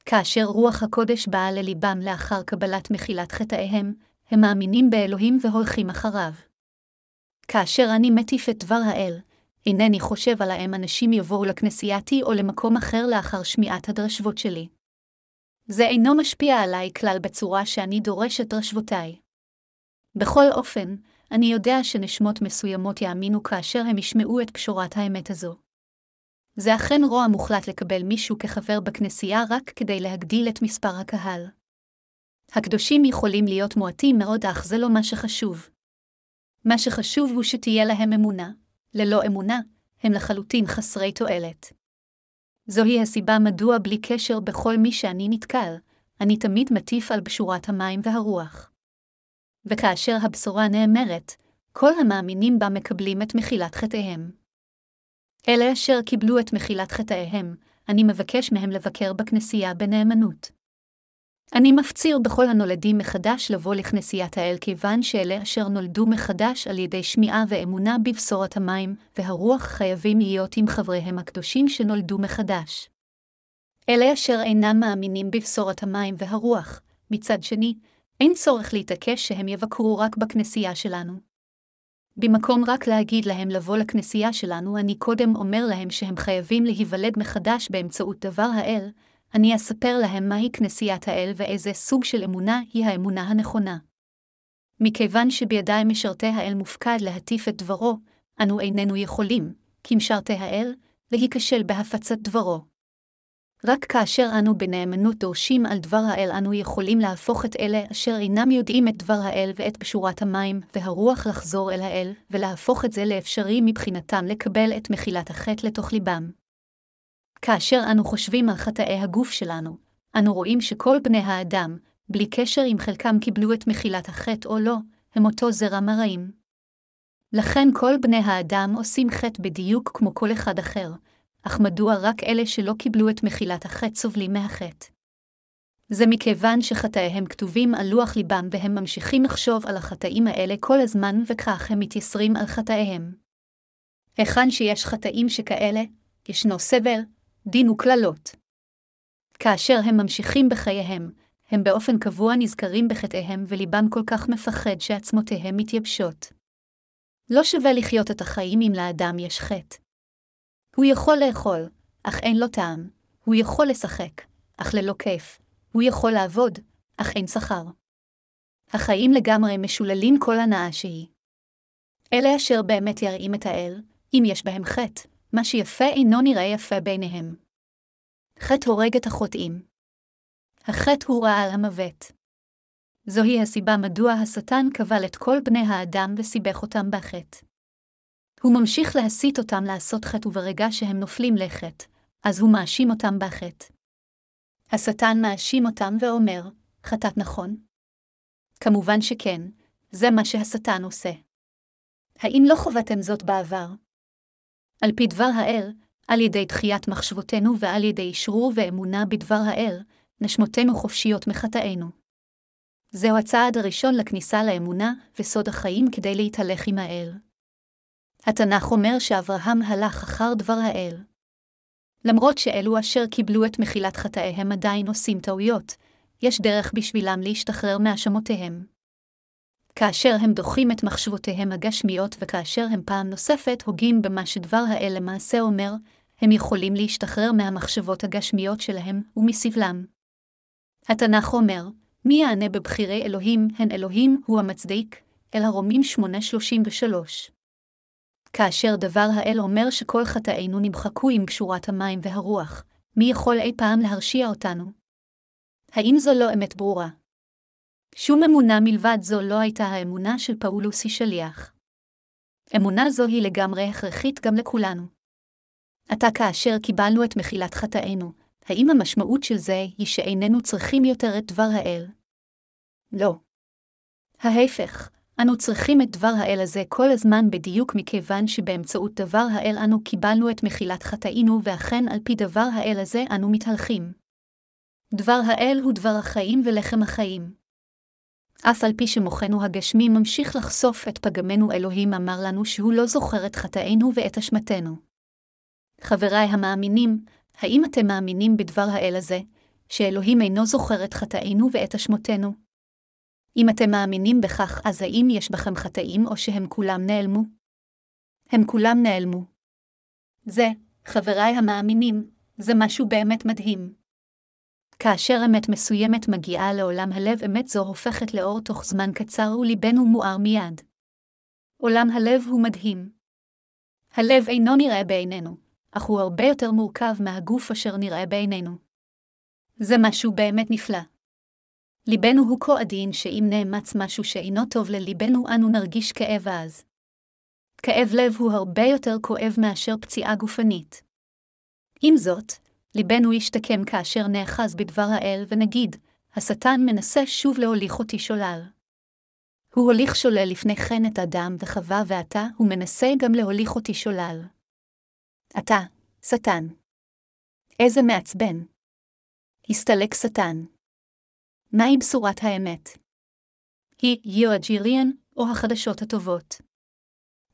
כאשר רוח הקודש באה לליבם לאחר קבלת מחילת חטאיהם, הם מאמינים באלוהים והולכים אחריו. כאשר אני מטיף את דבר האל, אינני חושב עליהם אנשים יבואו לכנסייתי או למקום אחר לאחר שמיעת הדרשבות שלי. זה אינו משפיע עליי כלל בצורה שאני דורש את דרשבותיי. בכל אופן, אני יודע שנשמות מסוימות יאמינו כאשר הם ישמעו את בשורת האמת הזו. זה אכן רוע מוחלט לקבל מישהו כחבר בכנסייה רק כדי להגדיל את מספר הקהל. הקדושים יכולים להיות מועטים מאוד, אך זה לא מה שחשוב. מה שחשוב הוא שתהיה להם אמונה. ללא אמונה, הם לחלוטין חסרי תועלת. זוהי הסיבה מדוע בלי קשר בכל מי שאני נתקל, אני תמיד מטיף על בשורת המים והרוח. וכאשר הבשורה נאמרת, כל המאמינים בה מקבלים את מחילת חטאיהם. אלה אשר קיבלו את מחילת חטאיהם, אני מבקש מהם לבקר בכנסייה בנאמנות. אני מפציר בכל הנולדים מחדש לבוא לכנסיית האל, כיוון שאלה אשר נולדו מחדש על ידי שמיעה ואמונה בבשורת המים והרוח חייבים להיות עם חבריהם הקדושים שנולדו מחדש. אלה אשר אינם מאמינים בבשורת המים והרוח, מצד שני, אין צורך להתעקש שהם יבקרו רק בכנסייה שלנו. במקום רק להגיד להם לבוא לכנסייה שלנו, אני קודם אומר להם שהם חייבים להיוולד מחדש באמצעות דבר האל, אני אספר להם מהי כנסיית האל ואיזה סוג של אמונה היא האמונה הנכונה. מכיוון שבידיים משרתי האל מופקד להטיף את דברו, אנו איננו יכולים, כמשרתי האל, להיכשל בהפצת דברו. רק כאשר אנו בנאמנות דורשים על דבר האל, אנו יכולים להפוך את אלה אשר אינם יודעים את דבר האל ואת בשורת המים והרוח לחזור אל האל, ולהפוך את זה לאפשרי מבחינתם לקבל את מחילת החטא לתוך ליבם. כאשר אנו חושבים על חטאי הגוף שלנו, אנו רואים שכל בני האדם, בלי קשר אם חלקם קיבלו את מחילת החטא או לא, הם אותו זרע מרעים. לכן כל בני האדם עושים חטא בדיוק כמו כל אחד אחר, אך מדוע רק אלה שלא קיבלו את מחילת החטא סובלים מהחטא? זה מכיוון שחטאיהם כתובים על לוח ליבם והם ממשיכים לחשוב על החטאים האלה כל הזמן, וכך הם מתייסרים על חטאיהם. היכן שיש חטאים שכאלה, ישנו סבל, דין וקללות. כאשר הם ממשיכים בחייהם, הם באופן קבוע נזכרים בחטאיהם וליבם כל כך מפחד שעצמותיהם מתייבשות. לא שווה לחיות את החיים אם לאדם יש חטא. הוא יכול לאכול, אך אין לו טעם. הוא יכול לשחק, אך ללא כיף. הוא יכול לעבוד, אך אין שכר. החיים לגמרי משוללים כל הנאה שהיא. אלה אשר באמת יראים את האל, אם יש בהם חטא, מה שיפה אינו נראה יפה ביניהם. חטא הורג את החוטאים. החטא הוא רעל המוות. זוהי הסיבה מדוע השטן קבל את כל בני האדם וסיבך אותם בחטא. הוא ממשיך להסית אותם לעשות חטא, וברגע שהם נופלים לחטא, אז הוא מאשים אותם בחטא. השטן מאשים אותם ואומר, חטאת נכון? כמובן שכן, זה מה שהשטן עושה. האם לא חוותם זאת בעבר? על פי דבר האל, על ידי דחיית מחשבותינו ועל ידי אישרור ואמונה בדבר האל, נשמותינו חופשיות מחטאינו. זהו הצעד הראשון לכניסה לאמונה וסוד החיים כדי להתהלך עם האל. התנ"ך אומר שאברהם הלך אחר דבר האל. למרות שאלו אשר קיבלו את מחילת חטאיהם עדיין עושים טעויות, יש דרך בשבילם להשתחרר מאשמותיהם. כאשר הם דוחים את מחשבותיהם הגשמיות וכאשר הם פעם נוספת הוגים במה שדבר האל למעשה אומר, הם יכולים להשתחרר מהמחשבות הגשמיות שלהם ומסבלם. התנ"ך אומר, מי יענה בבחירי אלוהים, הן אלוהים הוא המצדיק, אל הרומים 8:33. כאשר דבר האל אומר שכל חטאינו נמחקו עם גשורת המים והרוח, מי יכול אי פעם להרשיע אותנו? האם זו לא אמת ברורה? שום אמונה מלבד זו לא הייתה האמונה של פאולוס השליח. אמונה זו היא לגמרי הכרחית גם לכולנו. עתה כאשר קיבלנו את מחילת חטאינו, האם המשמעות של זה היא שאיננו צריכים יותר את דבר האל? לא. ההפך, אנו צריכים את דבר האל הזה כל הזמן בדיוק מכיוון שבאמצעות דבר האל אנו קיבלנו את מחילת חטאינו ואכן על פי דבר האל הזה אנו מתהלכים. דבר האל הוא דבר החיים ולחם החיים. אף על פי שמוחנו הגשמי ממשיך לחשוף את פגמנו אלוהים אמר לנו שהוא לא זוכר את חטאינו ואת אשמתנו. חבריי המאמינים, האם אתם מאמינים בדבר האל הזה, שאלוהים אינו זוכר את חטאינו ואת אשמותינו? אם אתם מאמינים בכך, אז האם יש בכם חטאים או שהם כולם נעלמו? הם כולם נעלמו. זה, חבריי המאמינים, זה משהו באמת מדהים. כאשר אמת מסוימת מגיעה לעולם הלב, אמת זו הופכת לאור תוך זמן קצר וליבנו מואר מיד. עולם הלב הוא מדהים. הלב אינו נראה בעינינו, אך הוא הרבה יותר מורכב מהגוף אשר נראה בעינינו. זה משהו באמת נפלא. ליבנו הוא כה עדין שאם נאמץ משהו שאינו טוב לליבנו, אנו נרגיש כאב אז. כאב לב הוא הרבה יותר כואב מאשר פציעה גופנית. עם זאת, ליבנו ישתקם כאשר נאחז בדבר האל ונגיד, השטן מנסה שוב להוליך אותי שולל. הוא הוליך שולל לפני כן את אדם וחווה ועתה הוא מנסה גם להוליך אותי שולל. אתה, שטן. איזה מעצבן. הסתלק שטן. מהי בשורת האמת? היא יואג'יריאן או החדשות הטובות.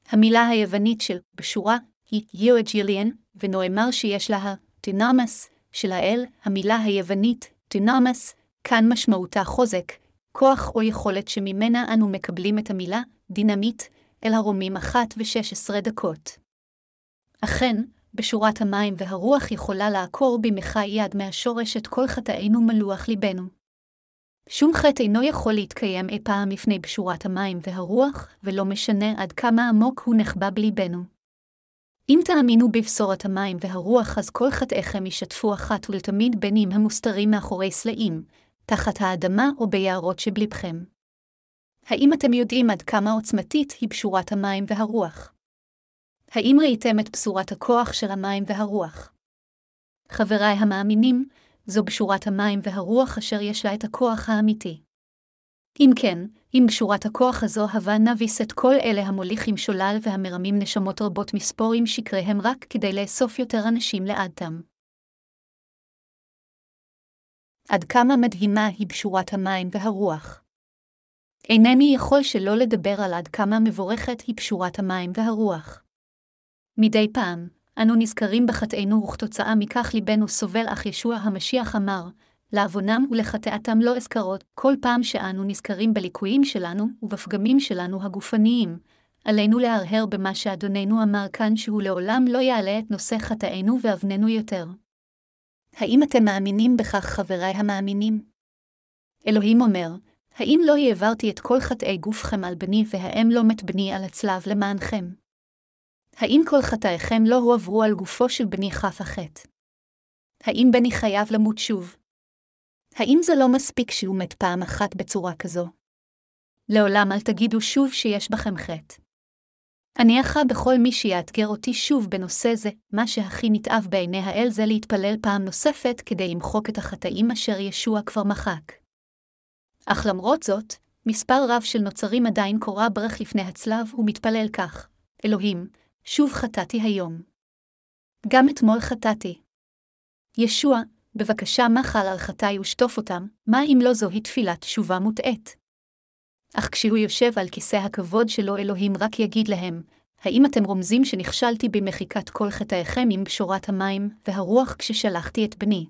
המילה היוונית של בשורה היא יואג'יריאן ונאמר שיש לה תינמס של האל, המילה היוונית תינמס, כאן משמעותה חוזק, כוח או יכולת שממנה אנו מקבלים את המילה דינמית אל הרומים 1:16. אכן, בשורת המים והרוח יכולה לעקור במחה יד מהשורש את כל חטאינו מלוח ליבנו. שום חטא אינו יכול להתקיים אי פעם לפני בשורת המים והרוח, ולא משנה עד כמה עמוק הוא נחבא בליבנו. אם תאמינו בבשורת המים והרוח, אז כל חטאיכם ישתפו אחת ולתמיד בין אם המוסתרים מאחורי סלעים, תחת האדמה או ביערות שבלבכם. האם אתם יודעים עד כמה עוצמתית היא בשורת המים והרוח? האם ראיתם את בשורת הכוח של המים והרוח? חבריי המאמינים, זו בשורת המים והרוח אשר יש לה את הכוח האמיתי. אם כן, עם בשורת הכוח הזו הווה נביס את כל אלה המוליכים שולל והמרמים נשמות רבות מספורים שקריהם רק כדי לאסוף יותר אנשים לעדתם. עד כמה מדהימה היא בשורת המים והרוח. אינני יכול שלא לדבר על עד כמה מבורכת היא בשורת המים והרוח. מדי פעם, אנו נזכרים בחטאינו וכתוצאה מכך ליבנו סובל אך ישוע המשיח אמר, לעוונם ולחטאתם לא אזכרות, כל פעם שאנו נזכרים בליקויים שלנו ובפגמים שלנו הגופניים. עלינו להרהר במה שאדוננו אמר כאן שהוא לעולם לא יעלה את נושא חטאינו ואבננו יותר. האם אתם מאמינים בכך חבריי המאמינים? אלוהים אומר, האם לא העברתי את כל חטאי גופכם על בני והאם לא מת בני על הצלב למענכם? האם כל חטאיכם לא הועברו על גופו של בני חף החטא? האם בני חייב למות שוב? האם זה לא מספיק שהוא מת פעם אחת בצורה כזו? לעולם אל תגידו שוב שיש בכם חטא. אני אחה בכל מי שיאתגר אותי שוב בנושא זה, מה שהכי נתאב בעיני האל זה להתפלל פעם נוספת כדי למחוק את החטאים אשר ישוע כבר מחק. אך למרות זאת, מספר רב של נוצרים עדיין קורא ברך לפני הצלב ומתפלל כך, אלוהים, שוב חטאתי היום. גם אתמול חטאתי. ישוע, בבקשה מחל על חטאי ושטוף אותם, מה אם לא זוהי תפילת תשובה מוטעית? אך כשהוא יושב על כיסא הכבוד שלו אלוהים רק יגיד להם, האם אתם רומזים שנכשלתי במחיקת כל חטאיכם עם בשורת המים והרוח כששלחתי את בני?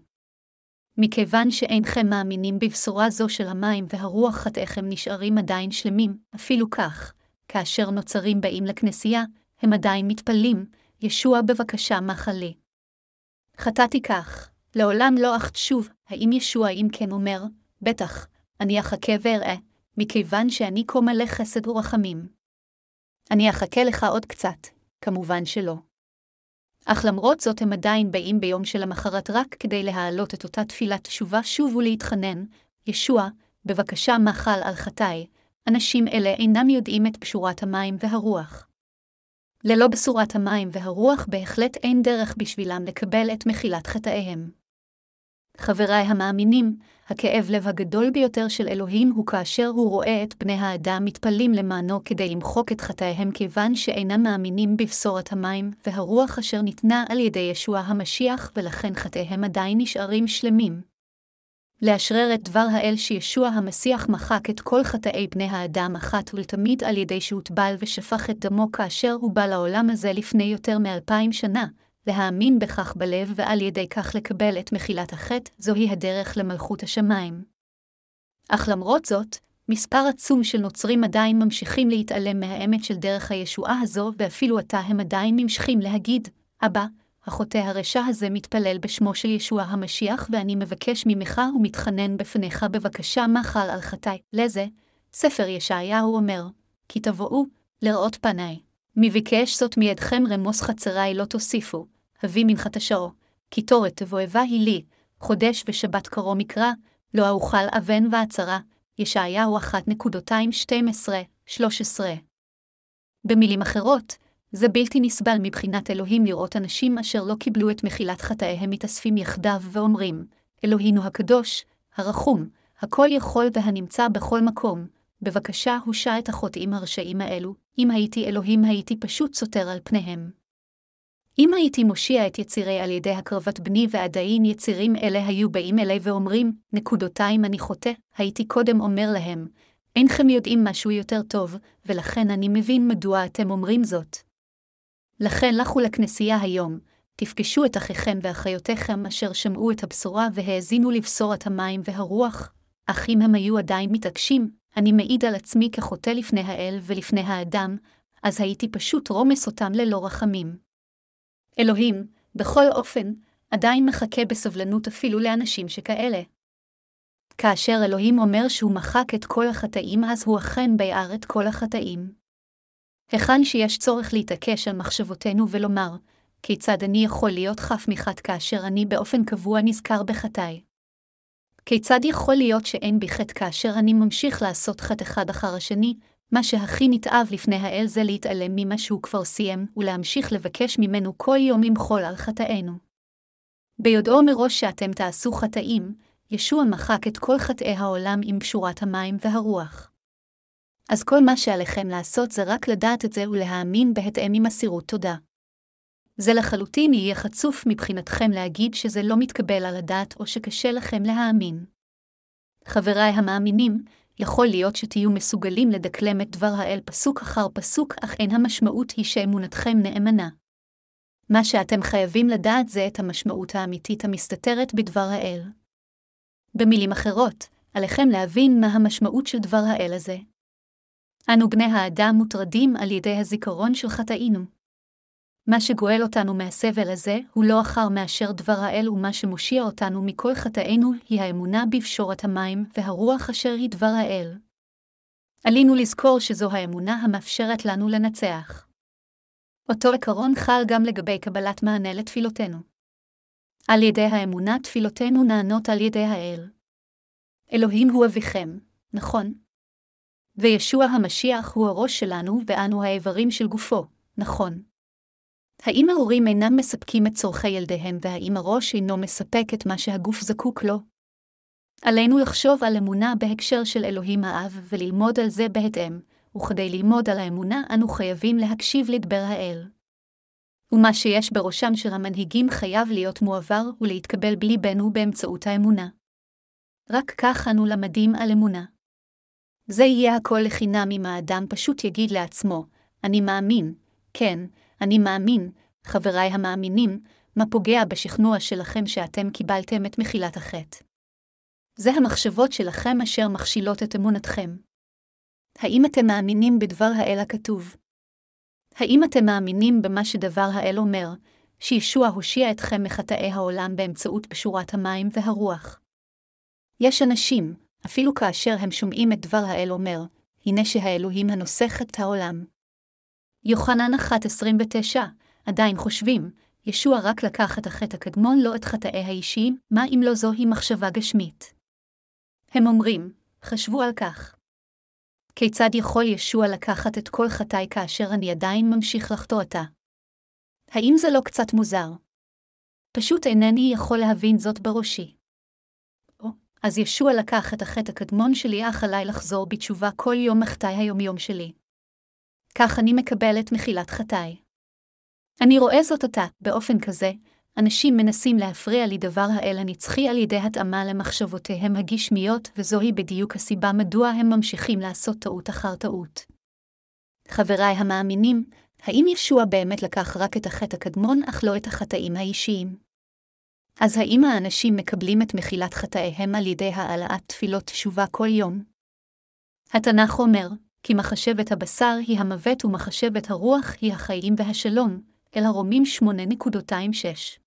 מכיוון שאינכם מאמינים בבשורה זו של המים והרוח חטאיכם נשארים עדיין שלמים, אפילו כך. כאשר נוצרים באים לכנסייה, הם עדיין מתפלים, ישוע בבקשה מחלה. חטאתי כך, לעולם לא אחשוב, האם ישוע אם כן אומר, בטח, אני אחכה ואראה, מכיוון שאני כה מלא חסד ורחמים. אני אחכה לך עוד קצת, כמובן שלא. אך למרות זאת הם עדיין באים ביום של המחרת רק כדי להעלות את אותה תפילת תשובה שוב ולהתחנן, ישוע, בבקשה מחל על חטאי, אנשים אלה אינם יודעים את בשורת המים והרוח. ללא בשורת המים והרוח בהחלט אין דרך בשבילם לקבל את מחילת חטאיהם. חבריי המאמינים, הכאב לב הגדול ביותר של אלוהים הוא כאשר הוא רואה את בני האדם מתפלים למענו כדי למחוק את חטאיהם כיוון שאינם מאמינים בבשורת המים והרוח אשר ניתנה על ידי ישוע המשיח ולכן חטאיהם עדיין נשארים שלמים. לאשרר את דבר האל שישוע המשיח מחק את כל חטאי בני האדם אחת ולתמיד על ידי שהוטבל ושפך את דמו כאשר הוא בא לעולם הזה לפני יותר מ2000 שנה, להאמין בכך בלב ועל ידי כך לקבל את מחילת החטא, זוהי הדרך למלכות השמיים. אך למרות זאת, מספר עצום של נוצרים עדיין ממשיכים להתעלם מהאמת של דרך הישועה הזו, ואפילו עתה הם עדיין ממשיכים להגיד, אבא, החוטא הרשע הזה מתפלל בשמו של ישוע המשיח ואני מבקש ממך ומתחנן בפניך בבקשה מחל על חטאי. לזה, ספר ישעיהו אומר, כי תבואו לראות פניי. מי ביקש זאת מידכם רמוס חצריי לא תוסיפו, הביא מנחת השעו, כי תורת תבואבה היא לי, חודש ושבת קרוא מקרא, לא אוכל אבן ועצרה, ישעיהו 1:12-13. במילים אחרות, זה בלתי נסבל מבחינת אלוהים לראות אנשים אשר לא קיבלו את מחילת חטאיהם מתאספים יחדיו ואומרים, אלוהינו הקדוש, הרחום, הכל יכול והנמצא בכל מקום, בבקשה הושע את החוטאים הרשעים האלו, אם הייתי אלוהים הייתי פשוט סותר על פניהם. אם הייתי מושיע את יצירי על ידי הקרבת בני ועדיין יצירים אלה היו באים אלי ואומרים, נקודותיים אני חוטא, הייתי קודם אומר להם, אינכם יודעים משהו יותר טוב, ולכן אני מבין מדוע אתם אומרים זאת. לכן לכו לכנסייה היום, תפגשו את אחיכם ואחיותיכם אשר שמעו את הבשורה והאזינו לבשורת המים והרוח, אך אם הם היו עדיין מתעקשים, אני מעיד על עצמי כחוטא לפני האל ולפני האדם, אז הייתי פשוט רומס אותם ללא רחמים. אלוהים, בכל אופן, עדיין מחכה בסבלנות אפילו לאנשים שכאלה. כאשר אלוהים אומר שהוא מחק את כל החטאים, אז הוא אכן ביער את כל החטאים. היכן שיש צורך להתעקש על מחשבותינו ולומר, כיצד אני יכול להיות חף מחטא כאשר אני באופן קבוע נזכר בחטאי? כיצד יכול להיות שאין בי חטא כאשר אני ממשיך לעשות חטא אחד אחר השני, מה שהכי נתעב לפני האל זה להתעלם ממה שהוא כבר סיים ולהמשיך לבקש ממנו כל יום למחול על חטאינו. ביודעו מראש שאתם תעשו חטאים, ישוע מחק את כל חטאי העולם עם בשורת המים והרוח. אז כל מה שעליכם לעשות זה רק לדעת את זה ולהאמין בהתאם עם מסירות תודה. זה לחלוטין יהיה חצוף מבחינתכם להגיד שזה לא מתקבל על הדעת או שקשה לכם להאמין. חבריי המאמינים, יכול להיות שתהיו מסוגלים לדקלם את דבר האל פסוק אחר פסוק, אך אין המשמעות היא שאמונתכם נאמנה. מה שאתם חייבים לדעת זה את המשמעות האמיתית המסתתרת בדבר האל. במילים אחרות, עליכם להבין מה המשמעות של דבר האל הזה. אנו בני האדם מוטרדים על ידי הזיכרון של חטאינו. מה שגואל אותנו מהסבל הזה הוא לא אחר מאשר דבר האל ומה שמושיע אותנו מכל חטאינו היא האמונה בבשורת המים והרוח אשר היא דבר האל. עלינו לזכור שזו האמונה המאפשרת לנו לנצח. אותו עיקרון חל גם לגבי קבלת מענה לתפילותינו. על ידי האמונה תפילותינו נענות על ידי האל. אלוהים הוא אביכם, נכון? וישוע המשיח הוא הראש שלנו ואנו האיברים של גופו, נכון? האם ההורים אינם מספקים את צורכי ילדיהם והאם הראש אינו מספק את מה שהגוף זקוק לו? עלינו לחשוב על אמונה בהקשר של אלוהים האב וללמוד על זה בהתאם, וכדי ללמוד על האמונה אנו חייבים להקשיב לדבר האל. ומה שיש בראשם של המנהיגים חייב להיות מועבר ולהתקבל בליבנו באמצעות האמונה. רק כך אנו למדים על אמונה. זה יהיה הכל לחינם אם האדם פשוט יגיד לעצמו, אני מאמין, כן, אני מאמין, חבריי המאמינים, מה פוגע בשכנוע שלכם שאתם קיבלתם את מחילת החטא. זה המחשבות שלכם אשר מכשילות את אמונתכם. האם אתם מאמינים בדבר האל הכתוב? האם אתם מאמינים במה שדבר האל אומר, שישוע הושיע אתכם מחטאי העולם באמצעות בשורת המים והרוח? יש אנשים, אפילו כאשר הם שומעים את דבר האל אומר, הנה שהאלוהים הנוסך את העולם. יוחנן 1:29, עדיין חושבים, ישוע רק לקח את החטא הקדמון, לא את חטאי האישיים, מה אם לא זוהי מחשבה גשמית? הם אומרים, חשבו על כך. כיצד יכול ישוע לקחת את כל חטאי כאשר אני עדיין ממשיך לחטוא אותה? האם זה לא קצת מוזר? פשוט אינני יכול להבין זאת בראשי. אז ישוע לקח את החטא הקדמון שלי, אך עליי לחזור בתשובה כל יום מחטאי היומיום שלי. כך אני מקבלת מחילת חטאי. אני רואה זאת אותה, באופן כזה, אנשים מנסים להפריע לדבר האל הנצחי על ידי התאמה למחשבותיהם הגשמיות, וזוהי בדיוק הסיבה מדוע הם ממשיכים לעשות טעות אחר טעות. חבריי המאמינים, האם ישוע באמת לקח רק את החטא הקדמון, אך לא את החטאים האישיים? אז האם האנשים מקבלים את מחילת חטאיהם על ידי העלאת תפילות תשובה כל יום? התנ"ך אומר, כי מחשבת הבשר היא המוות ומחשבת הרוח היא החיים והשלום, אל הרומים 8:26.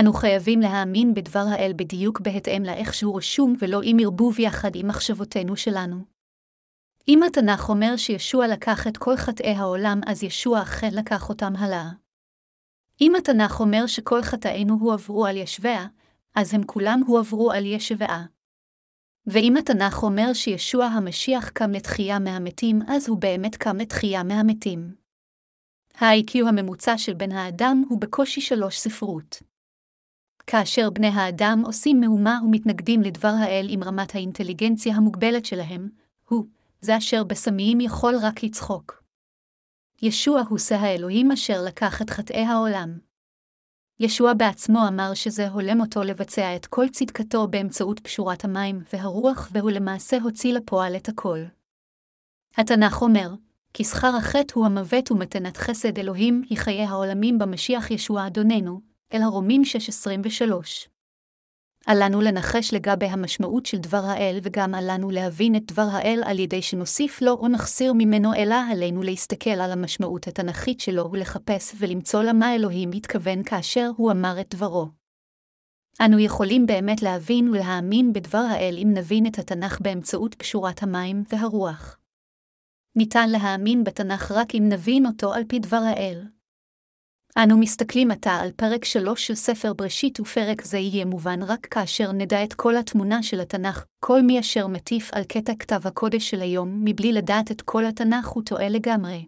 אנו חייבים להאמין בדבר האל בדיוק בהתאם לאיך שהוא רשום ולא עם ערבוב יחד עם מחשבותינו שלנו. אם התנ"ך אומר שישוע לקח את כל חטאי העולם, אז ישוע אכן לקח אותם הלאה. אם התנ"ך אומר שכל חטאינו הועברו על ישוע, אז הם כולם הועברו על ישוע. ואם התנ"ך אומר שישוע המשיח קם לתחייה מהמתים, אז הוא באמת קם לתחייה מהמתים. ה-IQ הממוצע של בן האדם הוא בקושי 3 ספרות. כאשר בני האדם עושים מהומה ומתנגדים לדבר האל עם רמת האינטליגנציה המוגבלת שלהם, זה אשר בסמיים יכול רק לצחוק. ישוע הוא זה האלוהים אשר לקח את חטאי העולם. ישוע בעצמו אמר שזה הולם אותו לבצע את כל צדקתו באמצעות פשורת המים והרוח, והוא למעשה הוציא לפועל את הכל. התנ"ך אומר, כי שכר החטא הוא המוות ומתנת חסד אלוהים היא חיי העולמים במשיח ישוע אדוננו, אל הרומים 6:23. עלינו לנחש לגבי המשמעות של דבר האל, וגם עלינו להבין את דבר האל על ידי שנוסיף לו או נחסיר ממנו, אלא עלינו להסתכל על המשמעות התנ"כית שלו ולחפש ולמצוא למה אלוהים התכוון כאשר הוא אמר את דברו. אנו יכולים באמת להבין ולהאמין בדבר האל אם נבין את התנ"ך באמצעות פשורת המים והרוח. ניתן להאמין בתנ"ך רק אם נבין אותו על פי דבר האל. אנו מסתכלים עתה על פרק 3 של ספר בראשית, ופרק זה יהיה מובן רק כאשר נדע את כל התמונה של התנ"ך. כל מי אשר מטיף על קטע כתב הקודש של היום מבלי לדעת את כל התנ"ך הוא טועה לגמרי.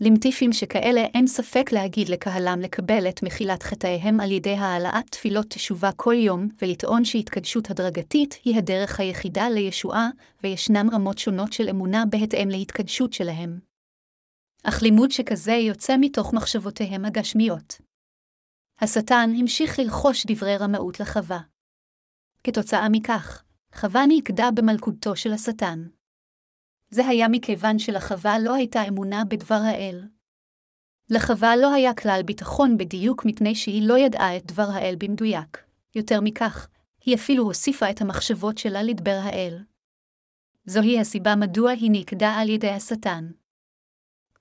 למטיפים שכאלה אין ספק להגיד לקהלם לקבל את מחילת חטאיהם על ידי העלאת תפילות תשובה כל יום, ולטעון שהתקדשות הדרגתית היא הדרך היחידה לישועה, וישנם רמות שונות של אמונה בהתאם להתקדשות שלהם. אך לימוד שכזה יוצא מתוך מחשבותיהם הגשמיות. השטן המשיך ללחוש דברי רמאות לחווה. כתוצאה מכך, חווה נעקדה במלכותו של השטן. זה היה מכיוון שלחווה לא הייתה אמונה בדבר האל. לחווה לא היה כלל ביטחון בדיוק מפני שהיא לא ידעה את דבר האל במדויק. יותר מכך, היא אפילו הוסיפה את המחשבות שלה לדבר האל. זוהי הסיבה מדוע היא נעקדה על ידי השטן.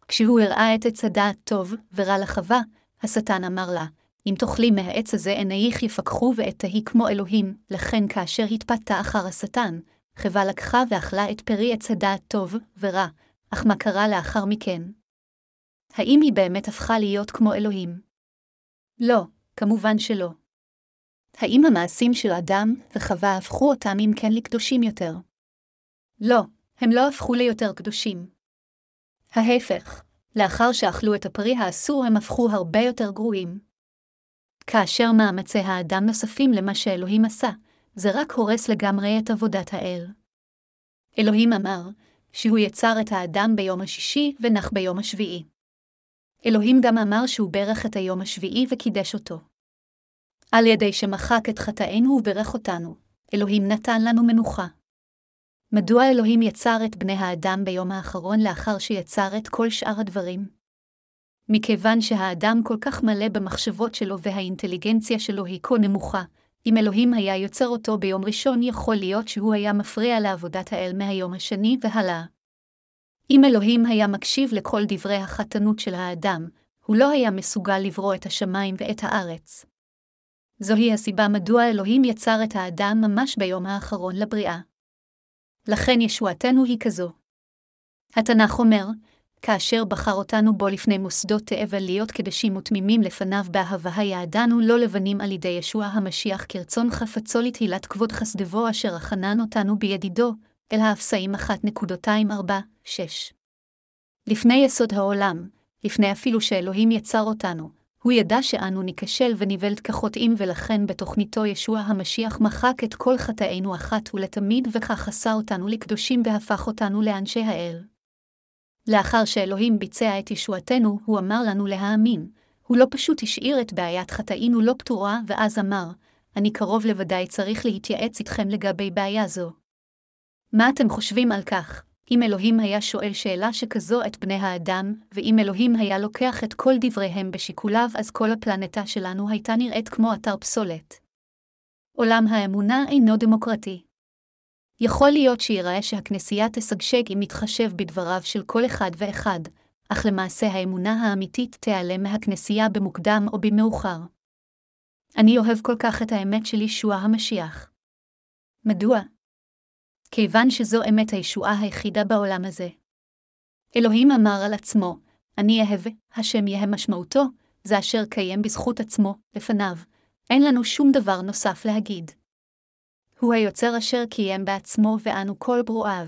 כשהוא הראה את עץ הדעת טוב ורע לחווה, השטן אמר לה, אם תאכלי מהעץ הזה עינייך יפקחו ואת תהי כמו אלוהים, לכן כאשר התפתה אחר השטן, חווה לקחה ואכלה את פרי עץ הדעת טוב ורע, אך מה קרה לאחר מכן? האם היא באמת הפכה להיות כמו אלוהים? לא, כמובן שלא. האם המעשים של אדם וחווה הפכו אותם אם כן לקדושים יותר? לא, הם לא הפכו ליותר קדושים. ההפך, לאחר שאכלו את הפרי האסור הם הפכו הרבה יותר גרועים. כאשר מאמצי האדם נוספים למה שאלוהים עשה, זה רק הורס לגמרי את עבודת האל. אלוהים אמר שהוא יצר את האדם ביום השישי ונח ביום השביעי. אלוהים גם אמר שהוא ברך את היום השביעי וקידש אותו. על ידי שמחק את חטאינו וברך אותנו, אלוהים נתן לנו מנוחה. מדוע אלוהים יצר את בני האדם ביום האחרון לאחר שיצר את כל שאר הדברים? מכיוון שהאדם כל כך מלא במחשבות שלו והאינטליגנציה שלו היא כה נמוכה, אם אלוהים היה יוצר אותו ביום ראשון, יכול להיות שהוא היה מפריע לעבודת האל מהיום השני והלאה. אם אלוהים היה מקשיב לכל דברי החתנות של האדם, הוא לא היה מסוגל לברוא את השמיים ואת הארץ. זוהי הסיבה מדוע אלוהים יצר את האדם ממש ביום האחרון לבריאה. לכן ישועתנו היא כזו. התנ"ך אומר, כאשר בחר אותנו בו לפני מוסדות תאבל להיות קדשים ותמימים לפניו באהבה, היעדנו לא לבנים על ידי ישוע המשיח כרצון חפצו לתהילת כבוד חסדבו אשר החנן אותנו בידידו, אל האפסאים 1.246. לפני יסוד העולם, לפני אפילו שאלוהים יצר אותנו, הוא ידע שאנו ניקשל וניוולד כחוטאים, ולכן בתוכניתו ישוע המשיח מחק את כל חטאינו אחת ולתמיד, וכך עשה אותנו לקדושים והפך אותנו לאנשי האל. לאחר שאלוהים ביצע את ישועתנו, הוא אמר לנו להאמין. הוא לא פשוט השאיר את בעיית חטאינו לא פתורה, ואז אמר, אני קרוב לוודאי צריך להתייעץ איתכם לגבי בעיה זו. מה אתם חושבים על כך? אם אלוהים היה שואל שאלה שכזו את בני האדם, ואם אלוהים היה לוקח את כל דבריהם בשיקוליו, אז כל הפלנטה שלנו הייתה נראית כמו אתר פסולת. עולם האמונה אינו דמוקרטי. יכול להיות שיראה שהכנסייה תסגשג אם מתחשב בדבריו של כל אחד ואחד, אך למעשה האמונה האמיתית תיעלם מהכנסייה במוקדם או במאוחר. אני אוהב כל כך את האמת של ישוע המשיח. מדוע? כיוון שזו אמת הישועה היחידה בעולם הזה. אלוהים אמר על עצמו, אני אהבה, השם יהיה משמעותו, זה אשר קיים בזכות עצמו, לפניו. אין לנו שום דבר נוסף להגיד. הוא היוצר אשר קיים בעצמו ואנו כל ברואיו.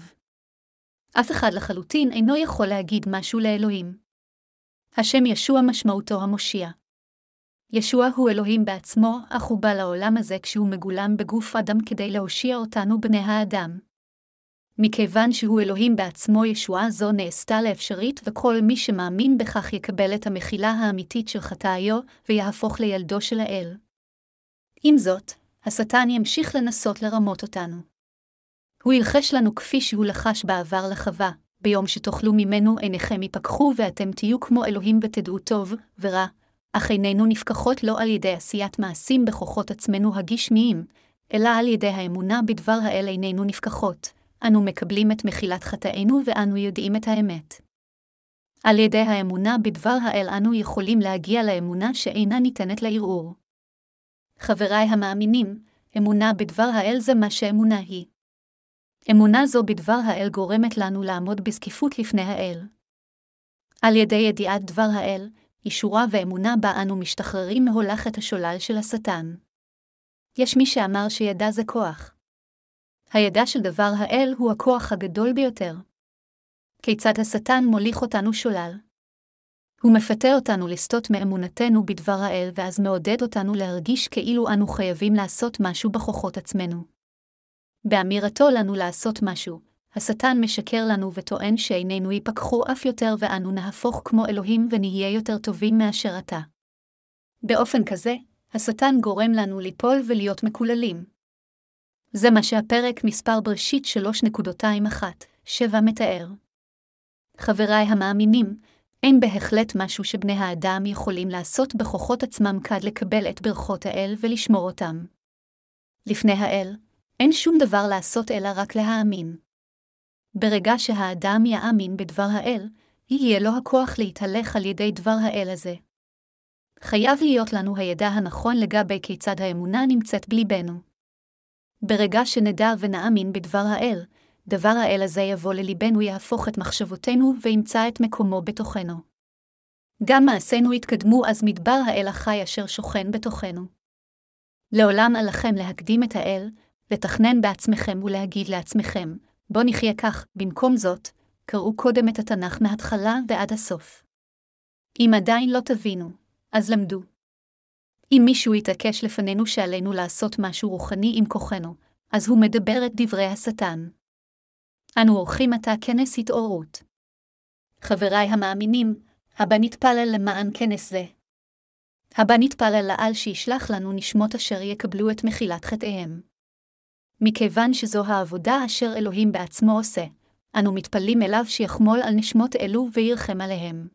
אף אחד לחלוטין אינו יכול להגיד משהו לאלוהים. השם ישוע משמעותו המושיע. ישוע הוא אלוהים בעצמו, אך הוא בא לעולם הזה כשהוא מגולם בגוף אדם כדי להושיע אותנו בני האדם. מכיוון שהוא אלוהים בעצמו, ישועה זו נעשתה לאפשרית, וכל מי שמאמין בכך יקבל את המחילה האמיתית של חטאיו ויהפוך לילדו של האל. עם זאת, השטן ימשיך לנסות לרמות אותנו. הוא ילחש לנו כפי שהוא לחש בעבר לחווה, ביום שתאכלו ממנו עיניכם ייפקחו ואתם תהיו כמו אלוהים ותדעו טוב ורע, אך עינינו נפקחות לא על ידי עשיית מעשים בכוחות עצמנו הגשמיים, אלא על ידי האמונה בדבר האל עינינו נפקחות. אנו מקבלים את מחילת חטאינו ואנו יודעים את האמת. על ידי האמונה בדבר האל אנו יכולים להגיע לאמונה שאינה ניתנת לערעור. חבריי המאמינים, אמונה בדבר האל זה מה שאמונה היא. אמונה זו בדבר האל גורמת לנו לעמוד בזקיפות לפני האל. על ידי ידיעת דבר האל, ישורה ואמונה בה אנו משתחררים מהולכת השולל של השטן. יש מי שאמר שידע זה כוח. הידע של דבר האל הוא הכוח הגדול ביותר. כיצד השטן מוליך אותנו שולל? הוא מפתה אותנו לסטות מאמונתנו בדבר האל, ואז מעודד אותנו להרגיש כאילו אנו חייבים לעשות משהו בכוחות עצמנו. באמירתו לנו לעשות משהו, השטן משקר לנו וטוען שעינינו ייפקחו אף יותר ואנו נהפוך כמו אלוהים ונהיה יותר טובים מאשר אתה. באופן כזה, השטן גורם לנו ליפול ולהיות מקוללים. זה מה שהפרק מספר בראשית 3.217 מתאר. חבריי המאמינים, אין בהחלט משהו שבני האדם יכולים לעשות בכוחות עצמם כד לקבל את ברכות האל ולשמור אותם. לפני האל, אין שום דבר לעשות אלא רק להאמין. ברגע שהאדם יאמין בדבר האל, יהיה לו הכוח להתהלך על ידי דבר האל הזה. חייב להיות לנו הידע הנכון לגבי כיצד האמונה נמצאת בליבנו. ברגע שנדע ונאמין בדבר האל, דבר האל הזה יבוא לליבנו, יהפוך את מחשבותינו וימצא את מקומו בתוכנו. גם מעשינו יתקדמו, אז מדבר האל החי אשר שוכן בתוכנו. לעולם עליכם להקדים את האל, לתכנן בעצמכם ולהגיד לעצמכם, בוא נחיה כך. במקום זאת, קראו קודם את התנ"ך מההתחלה ועד הסוף. אם עדיין לא תבינו, אז למדו. אם מישהו יתעקש לפנינו שעלינו לעשות משהו רוחני עם כוחנו, אז הוא מדבר את דברי השטן. אנו עורכים עתה כנס התעוררות. חבריי המאמינים, הבא נתפלל למען כנס זה. הבא נתפלל לעל שישלח לנו נשמות אשר יקבלו את מחילת חטאיהם. מכיוון שזו העבודה אשר אלוהים בעצמו עושה, אנו מתפללים אליו שיחמול על נשמות אלו וירחם עליהם.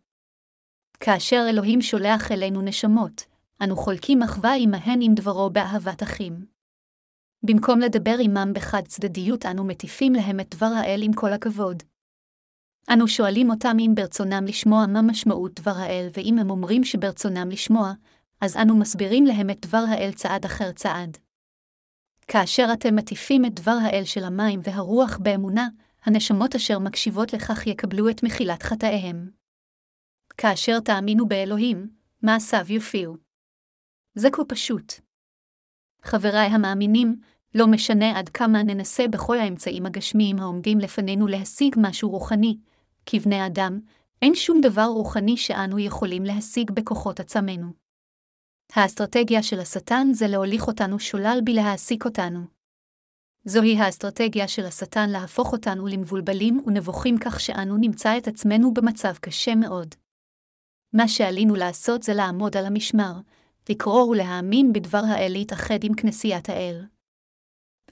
כאשר אלוהים שולח אלינו נשמות, אנו חולקים אחווה עמהן עם דברו באהבת אחים. במקום לדבר עמם בחד צדדיות, אנו מטיפים להם את דבר האל עם כל הכבוד. אנו שואלים אותם אם ברצונם לשמוע מה משמעות דבר האל, ואם הם אומרים שברצונם לשמוע, אז אנו מסבירים להם את דבר האל צעד אחר צעד. כאשר אתם מטיפים את דבר האל של המים והרוח באמונה, הנשמות אשר מקשיבות לכך יקבלו את מחילת חטאיהם. כאשר תאמינו באלוהים, מעשיו יופיעו. זה כה פשוט. חבריי המאמינים, לא משנה עד כמה ננסה בכל האמצעים הגשמיים העומדים לפנינו להשיג משהו רוחני, כבני אדם, אין שום דבר רוחני שאנו יכולים להשיג בכוחות עצמנו. האסטרטגיה של השטן זה להוליך אותנו שולל בלהעסיק אותנו. זוהי האסטרטגיה של השטן להפוך אותנו למבולבלים ונבוכים כך שאנו נמצא את עצמנו במצב קשה מאוד. מה שעלינו לעשות זה לעמוד על המשמר, לקרוא ולהאמין בדבר האל להתאחד עם כנסיית האל.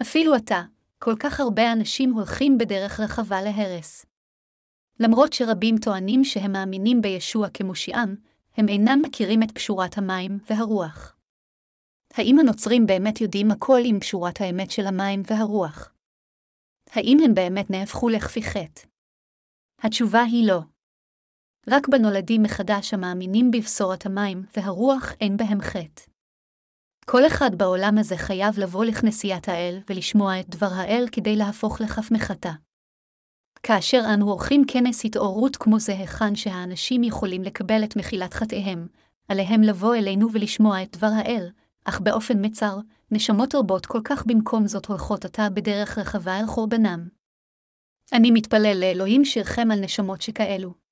אפילו עתה, כל כך הרבה אנשים הולכים בדרך רחבה להרס. למרות שרבים טוענים שהם מאמינים בישוע כמושיעם, הם אינם מכירים את פשורת המים והרוח. האם הנוצרים באמת יודעים הכל עם פשורת האמת של המים והרוח? האם הם באמת נהפכו לכפי חטא? התשובה היא לא. רק בנולדים מחדש המאמינים בבשורת המים והרוח אין בהם חטא. כל אחד בעולם הזה חייב לבוא לכנסיית האל ולשמוע את דבר האל כדי להפוך לכף מחטא. כאשר אנו עורכים כנס התעוררות כמו זה היכן שהאנשים יכולים לקבל את מחילת חטאיהם, עליהם לבוא אלינו ולשמוע את דבר האל, אך באופן מצר, נשמות רבות כל כך במקום זאת הולכות עתה בדרך רחבה אל חורבנם. אני מתפלל לאלוהים שירחם על נשמות שכאלו.